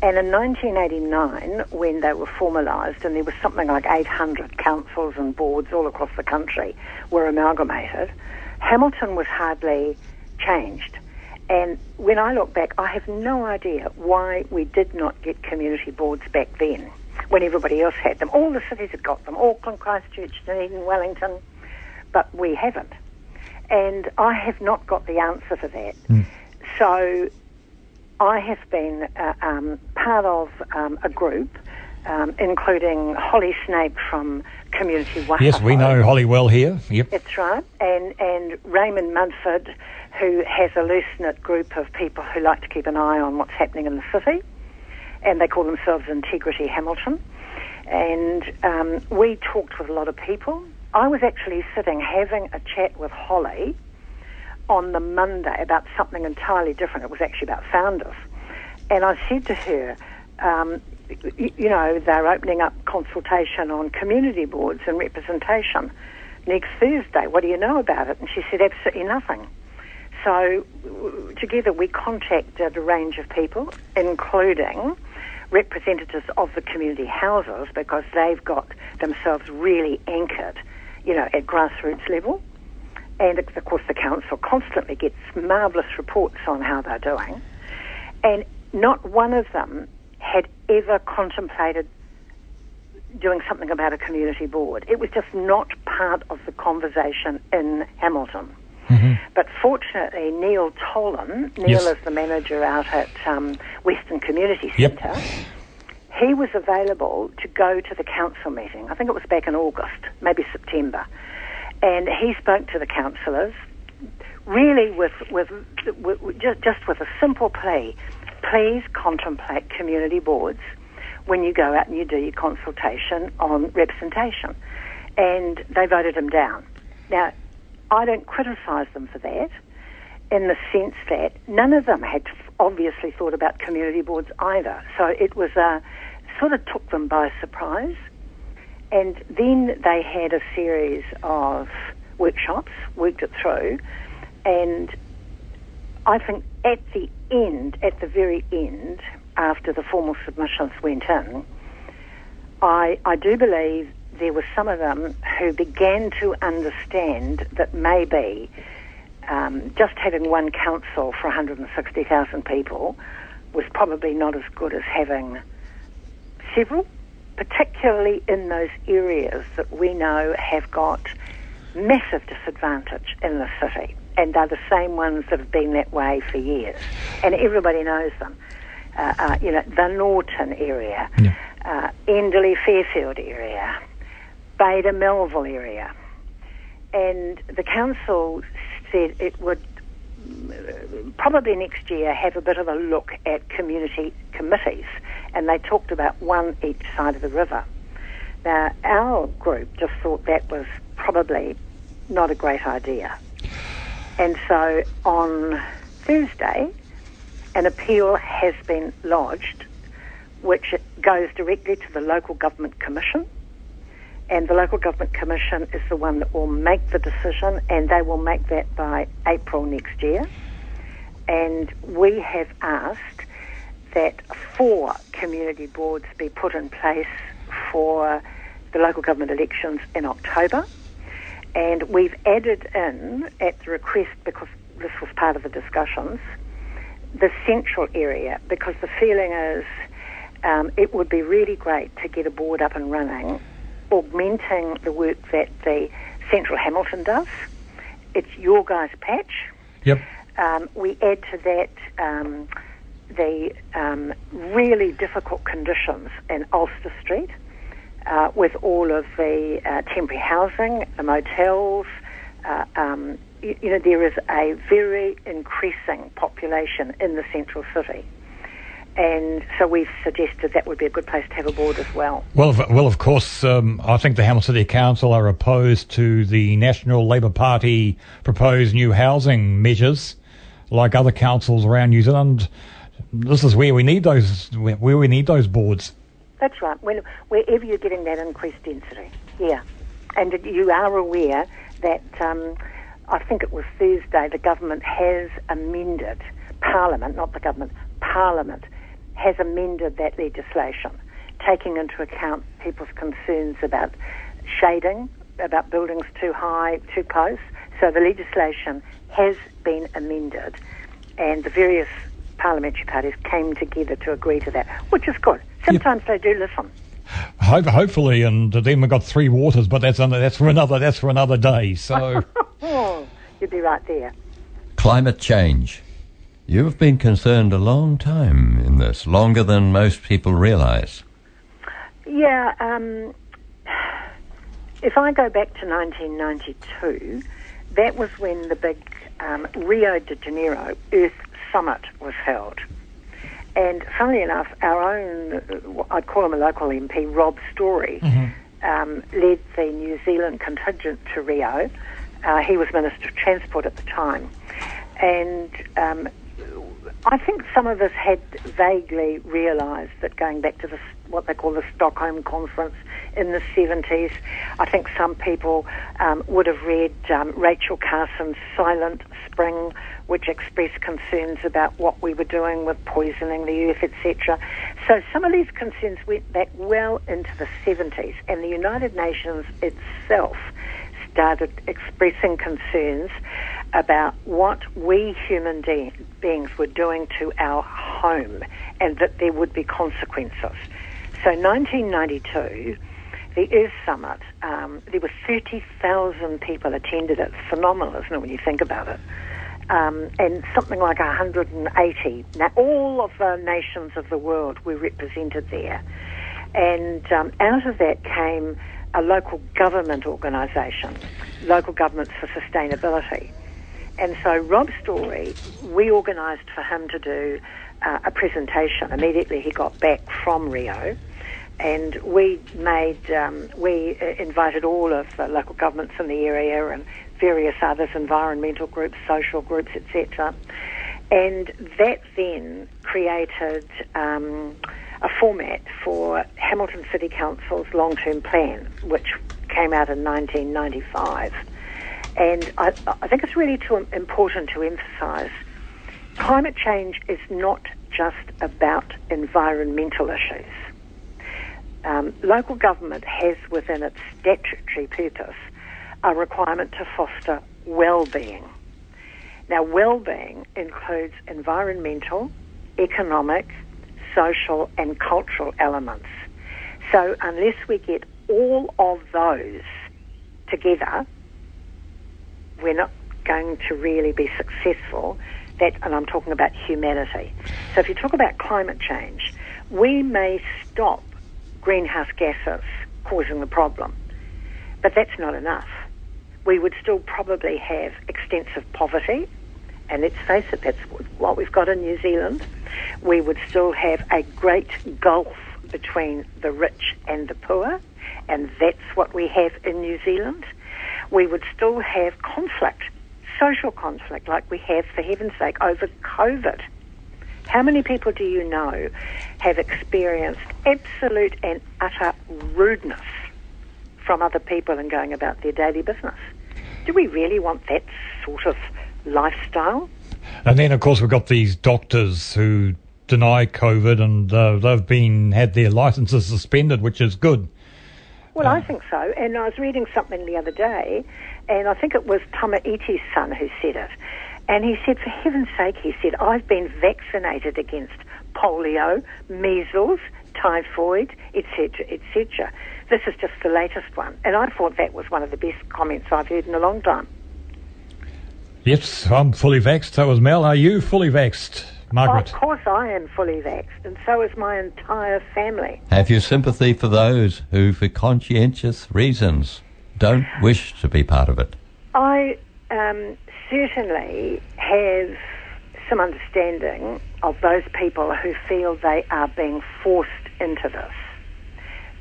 And in nineteen eighty-nine, when they were formalised, and there was something like eight hundred councils and boards all across the country were amalgamated, Hamilton was hardly changed. And when I look back, I have no idea why we did not get community boards back then, when everybody else had them. All the cities had got them, Auckland, Christchurch, Dunedin, Wellington, but we haven't. And I have not got the answer for that. Mm. So I have been uh, um, part of um, a group, um, including Holly Snape from Community Waikato. Yes, we know Holly well here. Yep, that's right. And and Raymond Mumford, who has a loose-knit group of people who like to keep an eye on what's happening in the city, and they call themselves Integrity Hamilton. And um, we talked with a lot of people. I was actually sitting having a chat with Holly on the Monday about something entirely different. It was actually about Founders. And I said to her, um, you, you know, they're opening up consultation on community boards and representation next Thursday. What do you know about it? And she said, absolutely nothing. So w- together we contacted a range of people, including representatives of the community houses, because they've got themselves really anchored, you know, at grassroots level. And, of course, the council constantly gets marvellous reports on how they're doing. And not one of them had ever contemplated doing something about a community board. It was just not part of the conversation in Hamilton. Mm-hmm. But fortunately, Neil Tolan, Neil yes. is the manager out at um, Western Community Centre, yep. he was available to go to the council meeting. I think it was back in August, maybe September. And he spoke to the councillors, really with, with, with just, just with a simple plea. Please contemplate community boards when you go out and you do your consultation on representation. And they voted him down. Now, I don't criticise them for that, in the sense that none of them had obviously thought about community boards either. So it was a, sort of took them by surprise. And then they had a series of workshops, worked it through, and I think at the end, at the very end, after the formal submissions went in, I, I do believe there were some of them who began to understand that maybe um, just having one council for one hundred sixty thousand people was probably not as good as having several, particularly in those areas that we know have got massive disadvantage in the city, and they're the same ones that have been that way for years, and everybody knows them. Uh, uh, you know, the Norton area, yeah. uh, Enderley Fairfield area, Beta Melville area, and the council said it would probably next year have a bit of a look at community committees, and they talked about one each side of the river. Now, our group just thought that was probably not a great idea. And so on Thursday, an appeal has been lodged which goes directly to the Local Government Commission. And the Local Government Commission is the one that will make the decision, and they will make that by April next year. And we have asked that four community boards be put in place for the local government elections in October. And we've added in, at the request, because this was part of the discussions, the central area, because the feeling is um, it would be really great to get a board up and running, augmenting the work that the Central Hamilton does. It's your guys' patch. Yep. Um, we add to that um, the um, really difficult conditions in Ulster Street uh, with all of the uh, temporary housing, the motels. Uh, um, you, you know, there is a very increasing population in the central city. And so we've suggested that would be a good place to have a board as well. Well, of, well, of course, um, I think the Hamilton City Council are opposed to the National Labour Party proposed new housing measures, like other councils around New Zealand. This is where we need those, where we need those boards. That's right. When, wherever you're getting that increased density, yeah. And you are aware that um, I think it was Thursday the government has amended Parliament, not the government, Parliament. has amended that legislation, taking into account people's concerns about shading, about buildings too high, too close. So the legislation has been amended, and the various parliamentary parties came together to agree to that, which is good. Sometimes yep. they do listen. Hope, hopefully, and then we've got three waters, but that's under, that's for another that's for another day. So you'd be right there. Climate change. You've been concerned a long time in this, longer than most people realise. Yeah, um, if I go back to nineteen ninety-two, that was when the big um, Rio de Janeiro Earth Summit was held. And funnily enough, our own, I'd call him a local M P, Rob Story, mm-hmm. um, led the New Zealand contingent to Rio. Uh, he was Minister of Transport at the time. And um, I think some of us had vaguely realised that going back to this, what they call the Stockholm Conference in the seventies, I think some people um, would have read um, Rachel Carson's Silent Spring, which expressed concerns about what we were doing with poisoning the earth, et cetera. So some of these concerns went back well into the seventies, and the United Nations itself started expressing concerns about what we human de- beings were doing to our home, and that there would be consequences. So nineteen ninety-two, the Earth Summit, um, there were thirty thousand people attended it. Phenomenal, isn't it, when you think about it? Um, and something like one hundred eighty. Now, all of the nations of the world were represented there. And um, out of that came a local government organisation, Local Governments for Sustainability. And so Rob Story, we organised for him to do uh, a presentation. Immediately he got back from Rio, and we made, um, we uh, invited all of the local governments in the area and various others, environmental groups, social groups, et cetera. And that then created um, a format for Hamilton City Council's long-term plan, which came out in nineteen ninety-five. And I, I think it's really too important to emphasise climate change is not just about environmental issues. Um, local government has within its statutory purpose a requirement to foster well-being. Now, well-being includes environmental, economic, social and cultural elements. So unless we get all of those together, we're not going to really be successful. That, and I'm talking about humanity. So if you talk about climate change, we may stop greenhouse gases causing the problem, but that's not enough. We would still probably have extensive poverty, and let's face it, that's what we've got in New Zealand. We would still have a great gulf between the rich and the poor, and that's what we have in New Zealand. We would still have conflict, social conflict, like we have, for heaven's sake, over COVID. How many people do you know have experienced absolute and utter rudeness from other people in going about their daily business? Do we really want that sort of lifestyle? And then, of course, we've got these doctors who deny COVID, and uh, they've been had their licences suspended, which is good. Well, um, I think so. And I was reading something the other day, and I think it was Tamaiti's son who said it. And he said, for heaven's sake, he said, I've been vaccinated against polio, measles, typhoid, et cetera, et cetera. This is just the latest one. And I thought that was one of the best comments I've heard in a long time. Yes, I'm fully vaxxed. So is Mel. Are you fully vaxxed, Margaret? Oh, of course I am fully vaxxed, and so is my entire family. Have you sympathy for those who, for conscientious reasons, don't wish to be part of it? I um, certainly have some understanding of those people who feel they are being forced into this.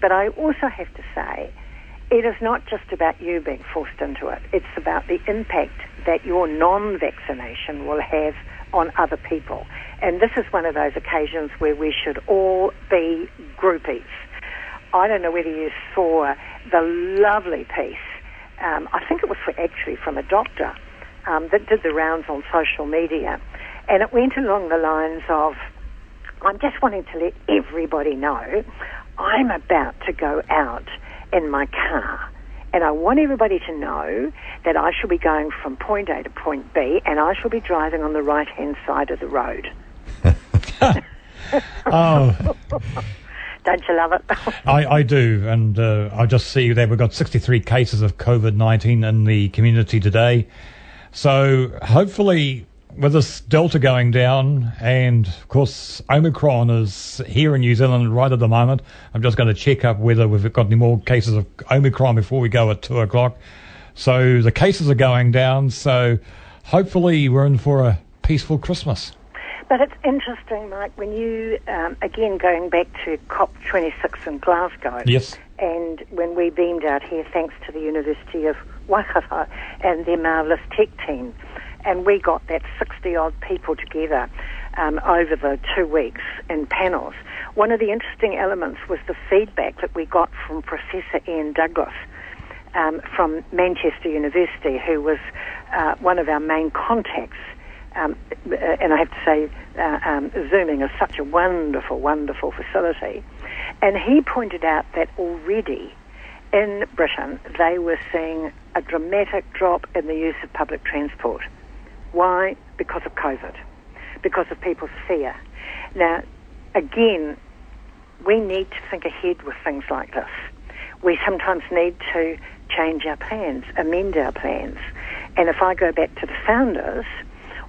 But I also have to say, it is not just about you being forced into it. It's about the impact that your non-vaccination will have on other people. And this is one of those occasions where we should all be groupies. I don't know whether you saw the lovely piece, um, I think it was for, actually from a doctor, um, that did the rounds on social media. And it went along the lines of, I'm just wanting to let everybody know I'm about to go out in my car, and I want everybody to know that I shall be going from point A to point B, and I shall be driving on the right-hand side of the road. Oh, don't you love it? I, I do, and uh, I just see that we've got sixty-three cases of COVID nineteen in the community today. So hopefully, with this Delta going down, and of course Omicron is here in New Zealand right at the moment. I'm just going to check up whether we've got any more cases of Omicron before we go at two o'clock. So the cases are going down, so hopefully we're in for a peaceful Christmas. But it's interesting, Mike, when you, um, again going back to COP twenty-six in Glasgow. Yes. And when we beamed out here, thanks to the University of Waikato and their marvellous tech team, and we got that sixty-odd people together um, over the two weeks in panels. One of the interesting elements was the feedback that we got from Professor Ian Douglas um, from Manchester University, who was uh, one of our main contacts. Um, and I have to say, uh, um, Zooming is such a wonderful, wonderful facility. And he pointed out that already in Britain, they were seeing a dramatic drop in the use of public transport. Why? Because of COVID, because of people's fear. Now, again, we need to think ahead with things like this. We sometimes need to change our plans, amend our plans. And if I go back to the founders,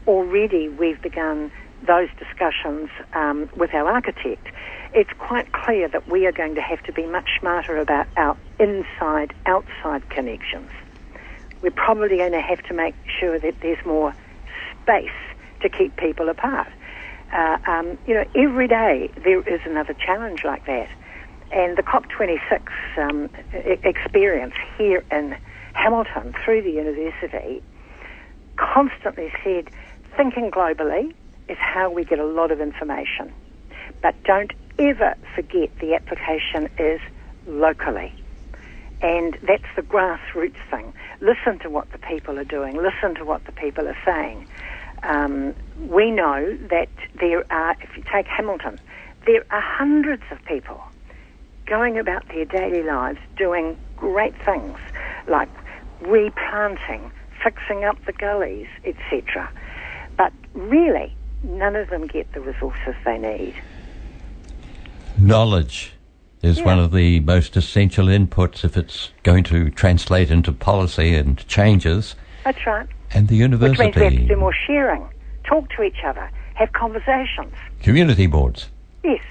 already we've begun those discussions um, with our architect. It's quite clear that we are going to have to be much smarter about our inside-outside connections. We're probably going to have to make sure that there's more space to keep people apart. Uh, um, you know, every day there is another challenge like that. And the COP twenty-six um, e- experience here in Hamilton through the university constantly said, thinking globally is how we get a lot of information. But don't ever forget the application is locally. And that's the grassroots thing. Listen to what the people are doing. Listen to what the people are saying. Um, we know that there are, if you take Hamilton, there are hundreds of people going about their daily lives doing great things like replanting, fixing up the gullies, et cetera. But really, none of them get the resources they need. Knowledge is yeah. one of the most essential inputs if it's going to translate into policy and changes. That's right. And the university. Which means we have to do more sharing, talk to each other, have conversations. Community boards. Yes.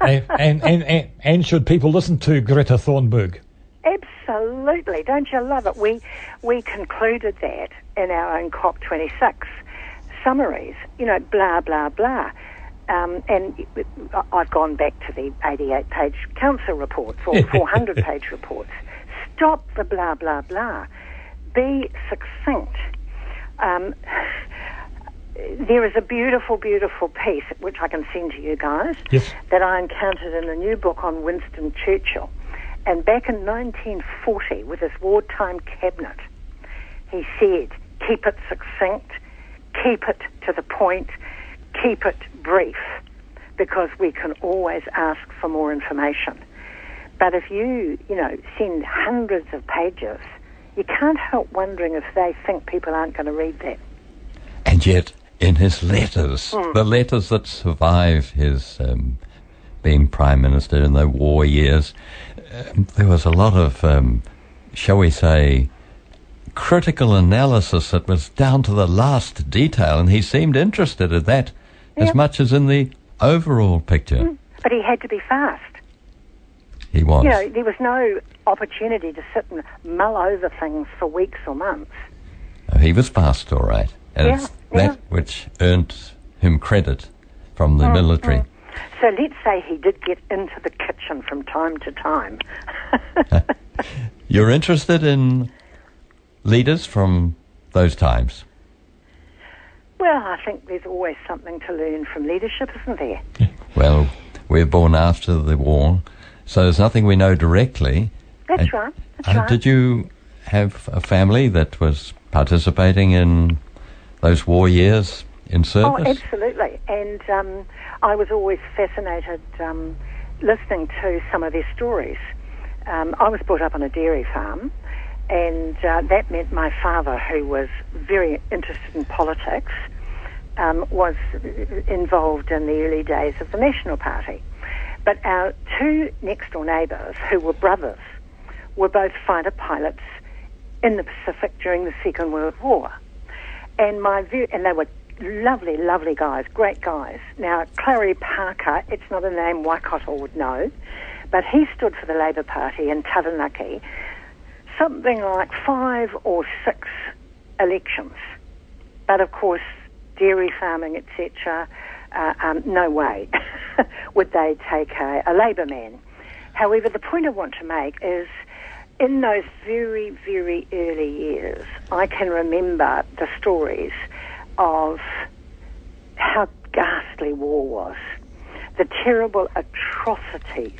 and, and, and, and, and should people listen to Greta Thunberg? Absolutely. Don't you love it? We, we concluded that in our own COP twenty-six summaries, you know, blah, blah, blah. Um, and I've gone back to the eighty-eight page council reports or four hundred page reports. Stop the blah, blah, blah. Be succinct. Um, there is a beautiful, beautiful piece, which I can send to you guys, yes, that I encountered in a new book on Winston Churchill. And back in nineteen forty, with his wartime cabinet, he said, keep it succinct, keep it to the point, keep it brief, because we can always ask for more information. But if you, you know, send hundreds of pages, you can't help wondering if they think people aren't going to read that. And yet, in his letters, mm. the letters that survive his um, being Prime Minister in the war years, um, there was a lot of, um, shall we say, critical analysis that was down to the last detail, and he seemed interested in that yeah. as much as in the overall picture. Mm. But he had to be fast. He was. You know, there was no opportunity to sit and mull over things for weeks or months. He was fast, all right. And yeah, it's yeah. that which earned him credit from the mm, military. Mm. So let's say he did get into the kitchen from time to time. You're interested in leaders from those times? Well, I think there's always something to learn from leadership, isn't there? Well, we're born after the war, so there's nothing we know directly. That's and, right. That's uh, right. Did you have a family that was participating in those war years in service? Oh, absolutely. And um, I was always fascinated um, listening to some of their stories. Um, I was brought up on a dairy farm, and uh, that meant my father, who was very interested in politics, um, was involved in the early days of the National Party. But our two next-door neighbours, who were brothers, were both fighter pilots in the Pacific during the Second World War. And my view, and they were lovely, lovely guys, great guys. Now, Clary Parker, it's not a name Waikato would know, but he stood for the Labour Party in Taranaki, something like five or six elections. But, of course, dairy farming, et cetera, uh, um, no way would they take a, a Labour man. However, the point I want to make is, in those very, very early years, I can remember the stories of how ghastly war was, the terrible atrocities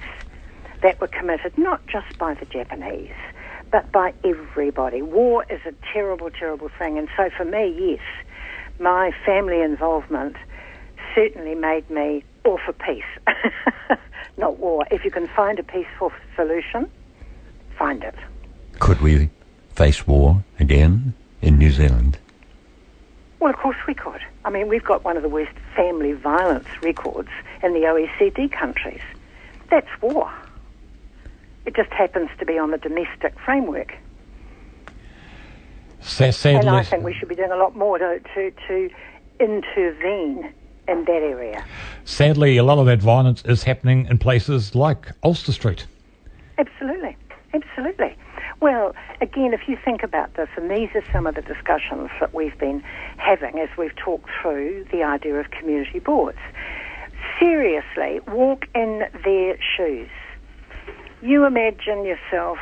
that were committed, not just by the Japanese, but by everybody. War is a terrible, terrible thing. And so for me, yes, my family involvement certainly made me all for peace, not war. If you can find a peaceful solution, find it. Could we face war again in New Zealand? Well, of course we could. I mean, we've got one of the worst family violence records in the O E C D countries. That's war. It just happens to be on the domestic framework. Sadly, and I think we should be doing a lot more to, to, to intervene in that area. Sadly, a lot of that violence is happening in places like Ulster Street. Absolutely. Absolutely. Well, again, if you think about this, and these are some of the discussions that we've been having as we've talked through the idea of community boards. Seriously, walk in their shoes. You imagine yourself,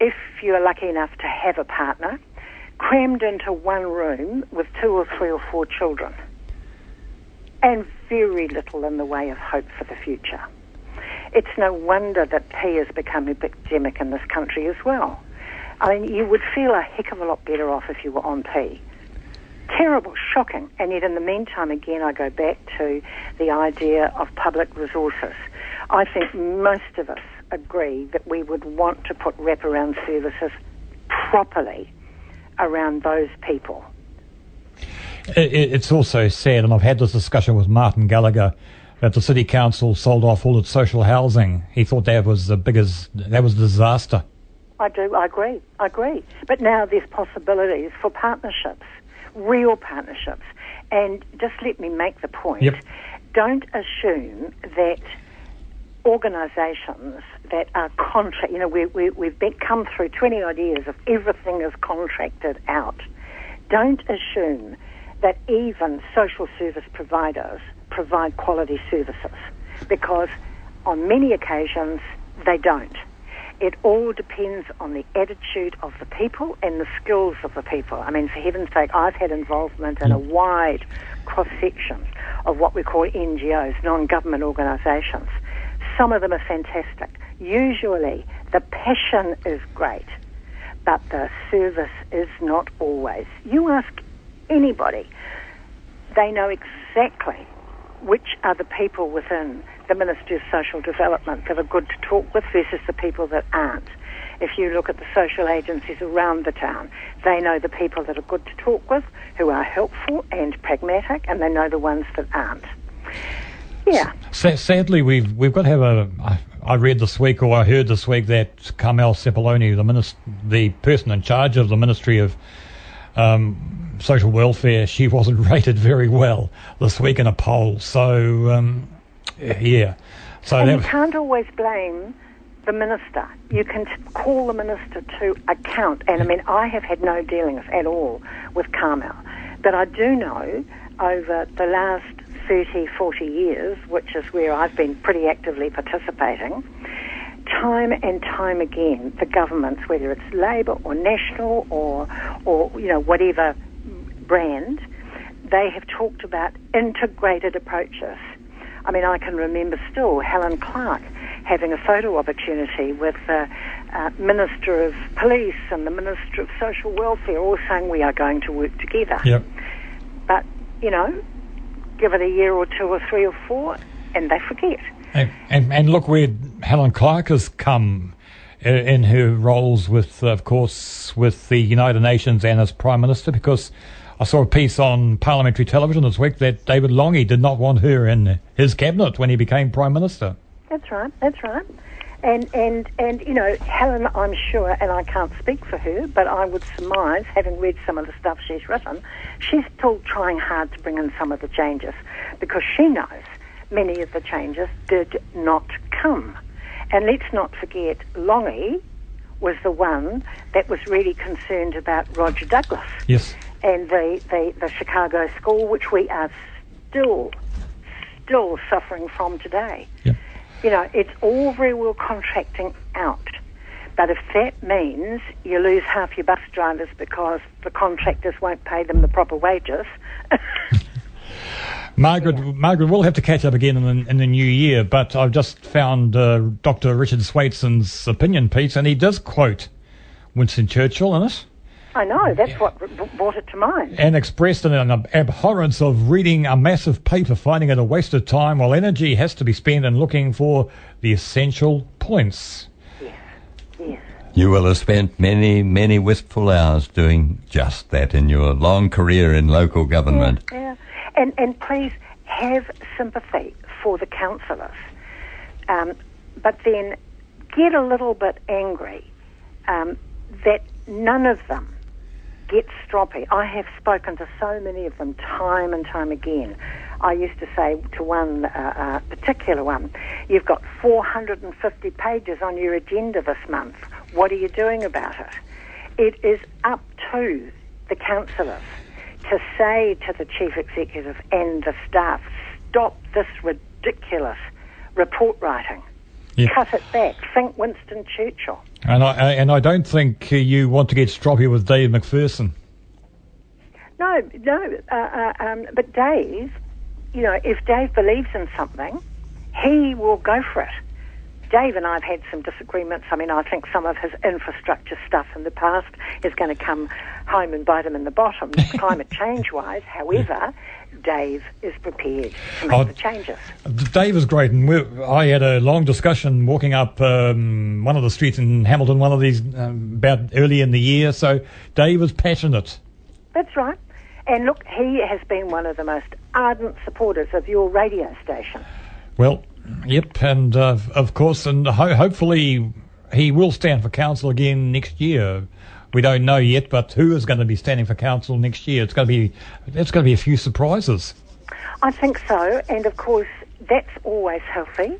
if you're lucky enough to have a partner, crammed into one room with two or three or four children, and very little in the way of hope for the future. It's no wonder that tea has become epidemic in this country as well. I mean, you would feel a heck of a lot better off if you were on tea. Terrible, shocking. And yet in the meantime, again, I go back to the idea of public resources. I think most of us agree that we would want to put wraparound services properly around those people. It's also sad, and I've had this discussion with Martin Gallagher, that the city council sold off all its social housing. He thought that was the biggest, that was a disaster. I do, I agree, I agree. But now there's possibilities for partnerships, real partnerships. And just let me make the point, yep. Don't assume that organisations that are contract, you know, we, we, we've come through twenty odd years of everything is contracted out. Don't assume that even social service providers provide quality services, because on many occasions they don't. It all depends on the attitude of the people and the skills of the people. I mean, for heaven's sake, I've had involvement in a wide cross-sections of what we call N G Os, non-government organisations. Some of them are fantastic. Usually the passion is great, but the service is not always. You ask anybody, they know exactly which are the people within the Ministry of Social Development that are good to talk with versus the people that aren't. If you look at the social agencies around the town, they know the people that are good to talk with, who are helpful and pragmatic, and they know the ones that aren't. Yeah. S- sadly, we've we've got to have a... I, I read this week, or I heard this week, that Carmel Cepoloni, the minist- the person in charge of the Ministry of um, Social Welfare, she wasn't rated very well this week in a poll. So, um, yeah. So and that was- you can't always blame the minister. You can t- call the minister to account. And I mean, I have had no dealings at all with Carmel, but I do know over the last thirty, forty years, which is where I've been pretty actively participating, time and time again, the governments, whether it's Labour or National or, or you know, whatever brand, they have talked about integrated approaches. I mean, I can remember still Helen Clark having a photo opportunity with the uh, Minister of Police and the Minister of Social Welfare, all saying we are going to work together. Yep. But, you know, give it a year or two or three or four, and they forget. And, and, and look where Helen Clark has come in, in her roles with, of course, with the United Nations and as Prime Minister, because I saw a piece on parliamentary television this week that David Lange did not want her in his cabinet when he became Prime Minister. That's right, that's right. And, and, and you know, Helen, I'm sure, and I can't speak for her, but I would surmise, having read some of the stuff she's written, she's still trying hard to bring in some of the changes, because she knows many of the changes did not come. And let's not forget, Lange was the one that was really concerned about Roger Douglas. Yes. And the, the, the Chicago school, which we are still, still suffering from today. Yep. You know, it's all very well contracting out, but if that means you lose half your bus drivers because the contractors won't pay them the proper wages... Margaret, yeah. Margaret, we'll have to catch up again in the, in the new year, but I've just found uh, Doctor Richard Swateson's opinion piece, and he does quote Winston Churchill in it. I know, that's what brought it to mind. And expressed an, an abhorrence of reading a massive paper, finding it a waste of time, while energy has to be spent in looking for the essential points. Yes, yes. You will have spent many, many wistful hours doing just that in your long career in local government. Yeah, yeah. And, and please have sympathy for the councillors, um, but then get a little bit angry um, that none of them get stroppy. I have spoken to so many of them time and time again. I used to say to one uh, uh, particular one, you've got four hundred fifty pages on your agenda this month. What are you doing about it? It is up to the councillors to say to the chief executive and the staff, stop this ridiculous report writing. Yeah. Cut it back. Think Winston Churchill. And I and I don't think you want to get stroppy with Dave McPherson. No, no. Uh, uh, um, but Dave, you know, if Dave believes in something, he will go for it. Dave and I have had some disagreements. I mean, I think some of his infrastructure stuff in the past is going to come home and bite him in the bottom, climate change-wise. However, Dave is prepared to make oh, the changes. Dave is great, and we, I had a long discussion walking up um, one of the streets in Hamilton, one of these um, about early in the year. So Dave is passionate. That's right, and look, he has been one of the most ardent supporters of your radio station. Well, yep, and uh, of course, and ho- hopefully he will stand for council again next year. We don't know yet, but who is going to be standing for council next year? It's going to be, it's going to be a few surprises. I think so, and of course that's always healthy,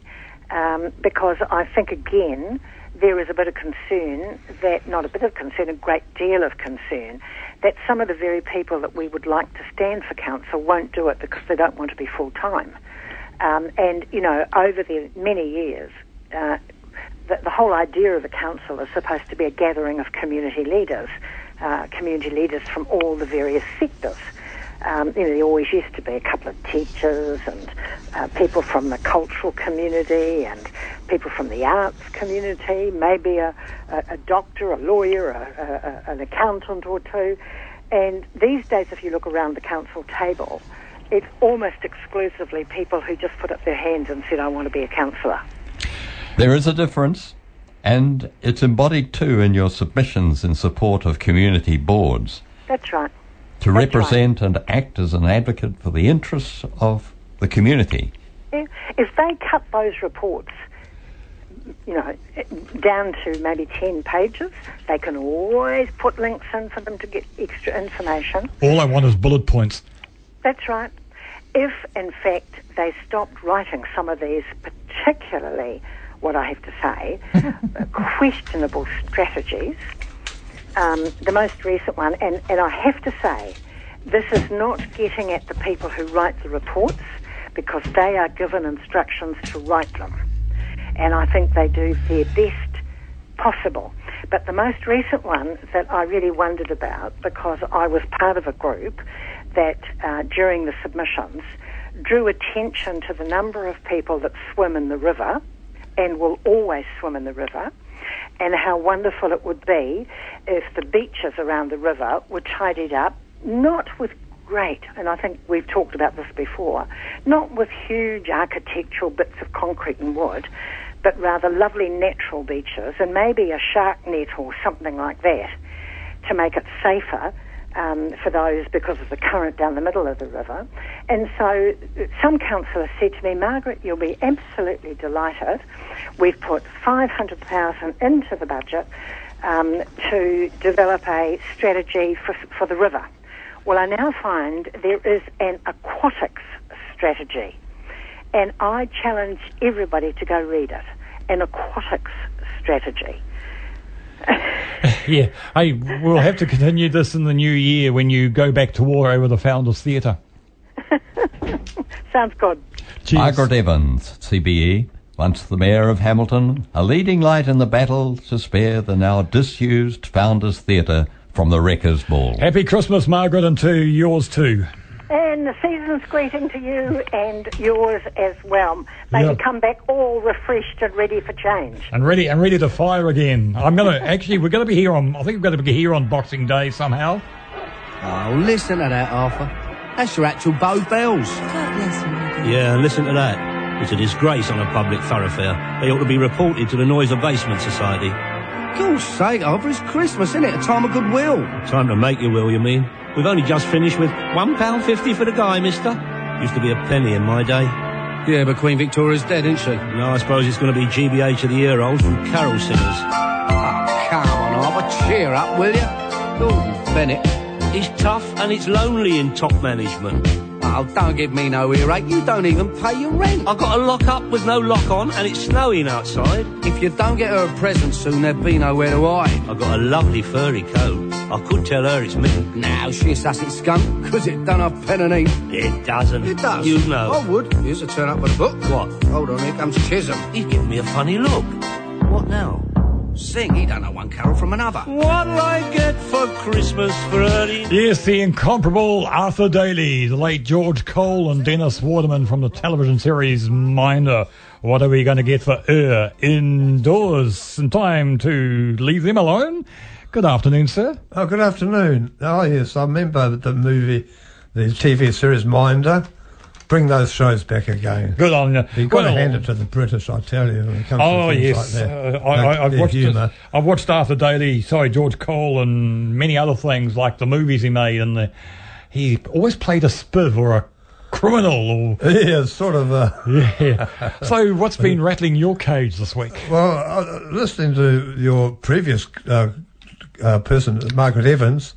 um, because I think again there is a bit of concern that, not a bit of concern, a great deal of concern that some of the very people that we would like to stand for council won't do it because they don't want to be full time, um, and you know over the many years. Uh, The whole idea of a council is supposed to be a gathering of community leaders, uh, community leaders from all the various sectors. Um, you know, there always used to be a couple of teachers and uh, people from the cultural community and people from the arts community, maybe a, a, a doctor, a lawyer, a, a, an accountant or two. And these days, if you look around the council table, it's almost exclusively people who just put up their hands and said, I want to be a councillor. There is a difference, and it's embodied too in your submissions in support of community boards. That's right. To That's represent right. and act as an advocate for the interests of the community. Yeah. If they cut those reports, you know, down to maybe ten pages, they can always put links in for them to get extra information. All I want is bullet points. That's right. If, in fact, they stopped writing some of these, particularly, what I have to say, questionable strategies, um, the most recent one, and, and I have to say, this is not getting at the people who write the reports, because they are given instructions to write them. And I think they do their best possible. But the most recent one that I really wondered about, because I was part of a group that uh, during the submissions drew attention to the number of people that swim in the river and will always swim in the river, and how wonderful it would be if the beaches around the river were tidied up, not with great, and I think we've talked about this before, not with huge architectural bits of concrete and wood, but rather lovely natural beaches and maybe a shark net or something like that to make it safer Um, for those because of the current down the middle of the river. And so some councillors said to me, Margaret, you'll be absolutely delighted. We've put five hundred thousand dollars into the budget um, to develop a strategy for, for the river. Well, I now find there is an aquatics strategy, and I challenge everybody to go read it, an aquatics strategy. Yeah, hey, we'll have to continue this in the new year when you go back to war over the Founders Theatre. Sounds good. Cheers. Margaret Evans, C B E, once the Mayor of Hamilton, a leading light in the battle to spare the now disused Founders Theatre from the Wreckers' Ball. Happy Christmas, Margaret, and to yours too. And the season's greeting to you and yours as well. May you yep. come back all refreshed and ready for change. And ready and ready to fire again. I'm going to, actually, we're going to be here on, I think we're going to be here on Boxing Day somehow. Oh, listen to that, Arthur. That's your actual bow bells. God bless you. Yeah, listen to that. It's a disgrace on a public thoroughfare. They ought to be reported to the Noise Abasement Society. God's sake, Arthur, it's Christmas, isn't it? A time of goodwill. Time to make your will, you mean? We've only just finished with one pound fifty for the guy, mister. Used to be a penny in my day. Yeah, but Queen Victoria's dead, isn't she? No, I suppose it's going to be G B H of the year olds from carol singers. Oh, come on, Arthur, cheer up, will you? Gordon Bennett. It's tough and it's lonely in top management. Oh, don't give me no earache. You don't even pay your rent. I've got a lock-up with no lock-on and it's snowing outside. If you don't get her a present soon, there'd be nowhere to hide. I've got a lovely furry coat. I could tell her it's me. Now she a Sussex skunk, because it done her pen and ink. It doesn't. It does. You know. I would. Here's a turn up with a book. What? Hold on, here comes Chisholm. He's giving me a funny look. What now? Sing, he don't know one carol from another. What'll I get for Christmas, Freddie? Yes, the incomparable Arthur Daly, the late George Cole and Dennis Waterman from the television series Minder. What are we going to get for her indoors? In time to leave them alone? Good afternoon, sir. Oh, good afternoon. Oh, yes, I remember the movie, the T V series Minder. Bring those shows back again. Good on you. You've got well, to hand it to the British, I tell you, when it comes oh, to things yes. like that. Uh, I, I, I've, watched a, I've watched Arthur Daly, sorry, George Cole, and many other things, like the movies he made. And the, he always played a spiv or a criminal. Or, yeah, sort of. A, yeah. So what's been rattling your cage this week? Well, uh, listening to your previous uh, uh, person, Margaret Evans,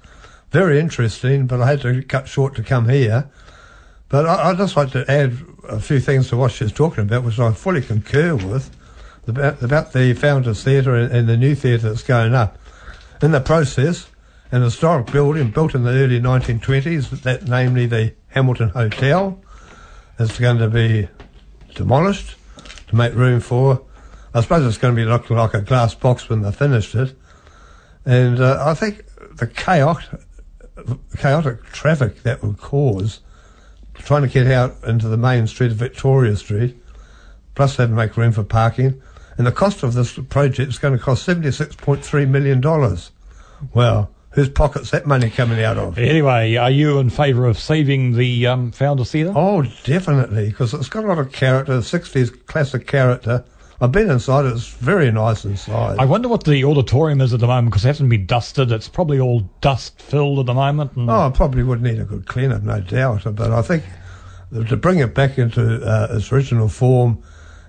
very interesting, but I had to cut short to come here. But I'd just like to add a few things to what she's talking about, which I fully concur with, about, about the Founders Theatre and, and the new theatre that's going up. In the process, an historic building built in the early nineteen twenties, that namely the Hamilton Hotel, is going to be demolished to make room for, I suppose it's going to be like, like a glass box when they finished it. And uh, I think the chaos chaotic traffic that would cause trying to get out into the main street of Victoria Street, plus they had to make room for parking. And the cost of this project is going to cost seventy-six point three million dollars. Well, whose pocket's that money coming out of? Anyway, are you in favour of saving the um, Founders Theatre? Oh, definitely, because it's got a lot of character, sixties classic character. I've been inside, it's very nice inside. I wonder what the auditorium is at the moment, because it hasn't been dusted. It's probably all dust-filled at the moment. And oh, it probably would need a good clean-up, no doubt. But I think to bring it back into uh, its original form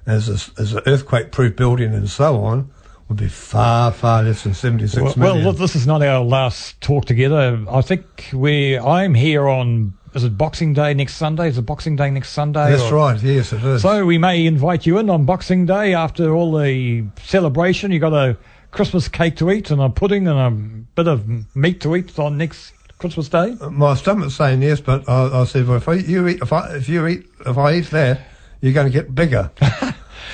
as a, as an earthquake-proof building and so on, would be far, far less than seventy-six well, million. Well, look, this is not our last talk together. I think we I'm here on... Is it Boxing Day next Sunday? Is it Boxing Day next Sunday? That's or? right, yes, it is. So we may invite you in on Boxing Day after all the celebration. You've got a Christmas cake to eat and a pudding and a bit of meat to eat on next Christmas Day. My stomach's saying yes, but I, I said, well, if I, you eat, if I, if you eat, if I eat that, you're going to get bigger.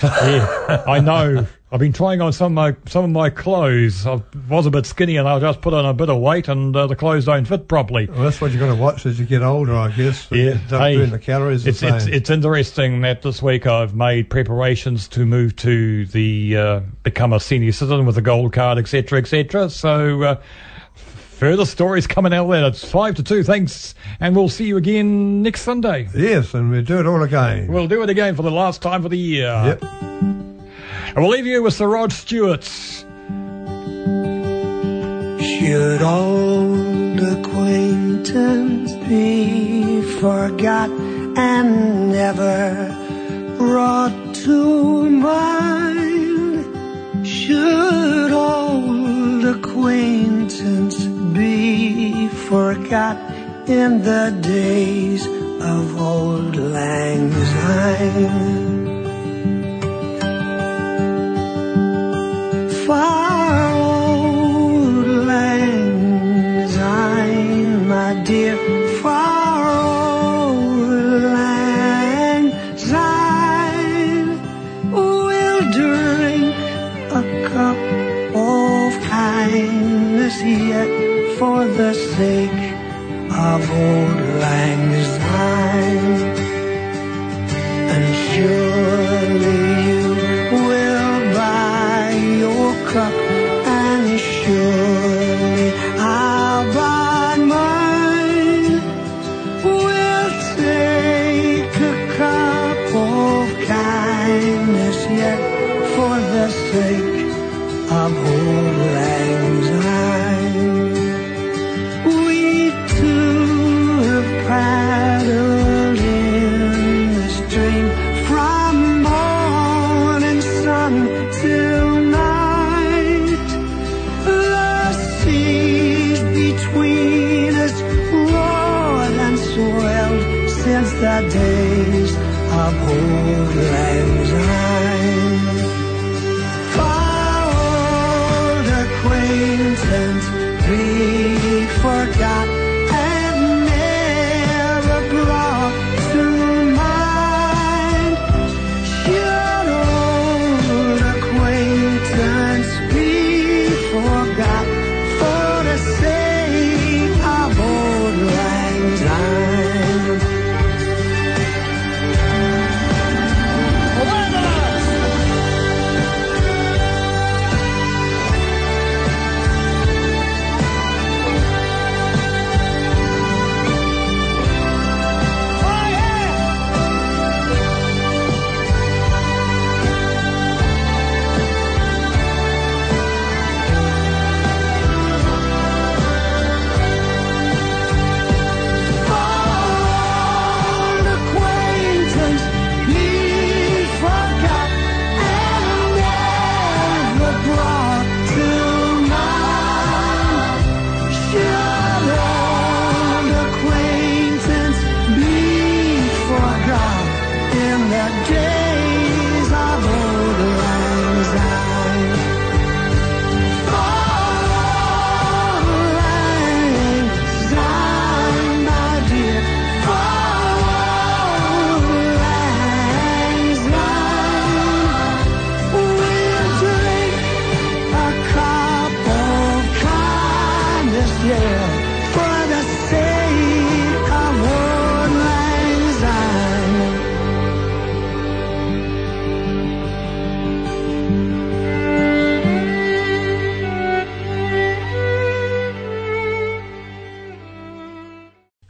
Yeah, I know. I've been trying on some of my some of my clothes. I was a bit skinny, and I just put on a bit of weight, and uh, the clothes don't fit properly. Well, that's what you've got to watch as you get older, I guess. Yeah, don't hey, burn the calories. It's the same. It's it's interesting that this week I've made preparations to move to the uh, become a senior citizen with a gold card, et cetera, et cetera. So uh, further stories coming out there. It's five to two. Thanks, and we'll see you again next Sunday. Yes, and we'll do it all again. We'll do it again for the last time for the year. Yep. I will leave you with Sir Rod Stewart's. Should old acquaintance be forgot and never brought to mind? Should old acquaintance be forgot in the days of auld lang syne? Far old lang syne, my dear, far old lang syne. We'll drink a cup of kindness yet for the sake of old lang syne. And surely you will buy your cup, and surely I'll buy mine. We'll take a cup of kindness yet for the sake of old lang syne. We two have paddled in the stream from morning sun till since the days of old lang syne. Far old acquaintance.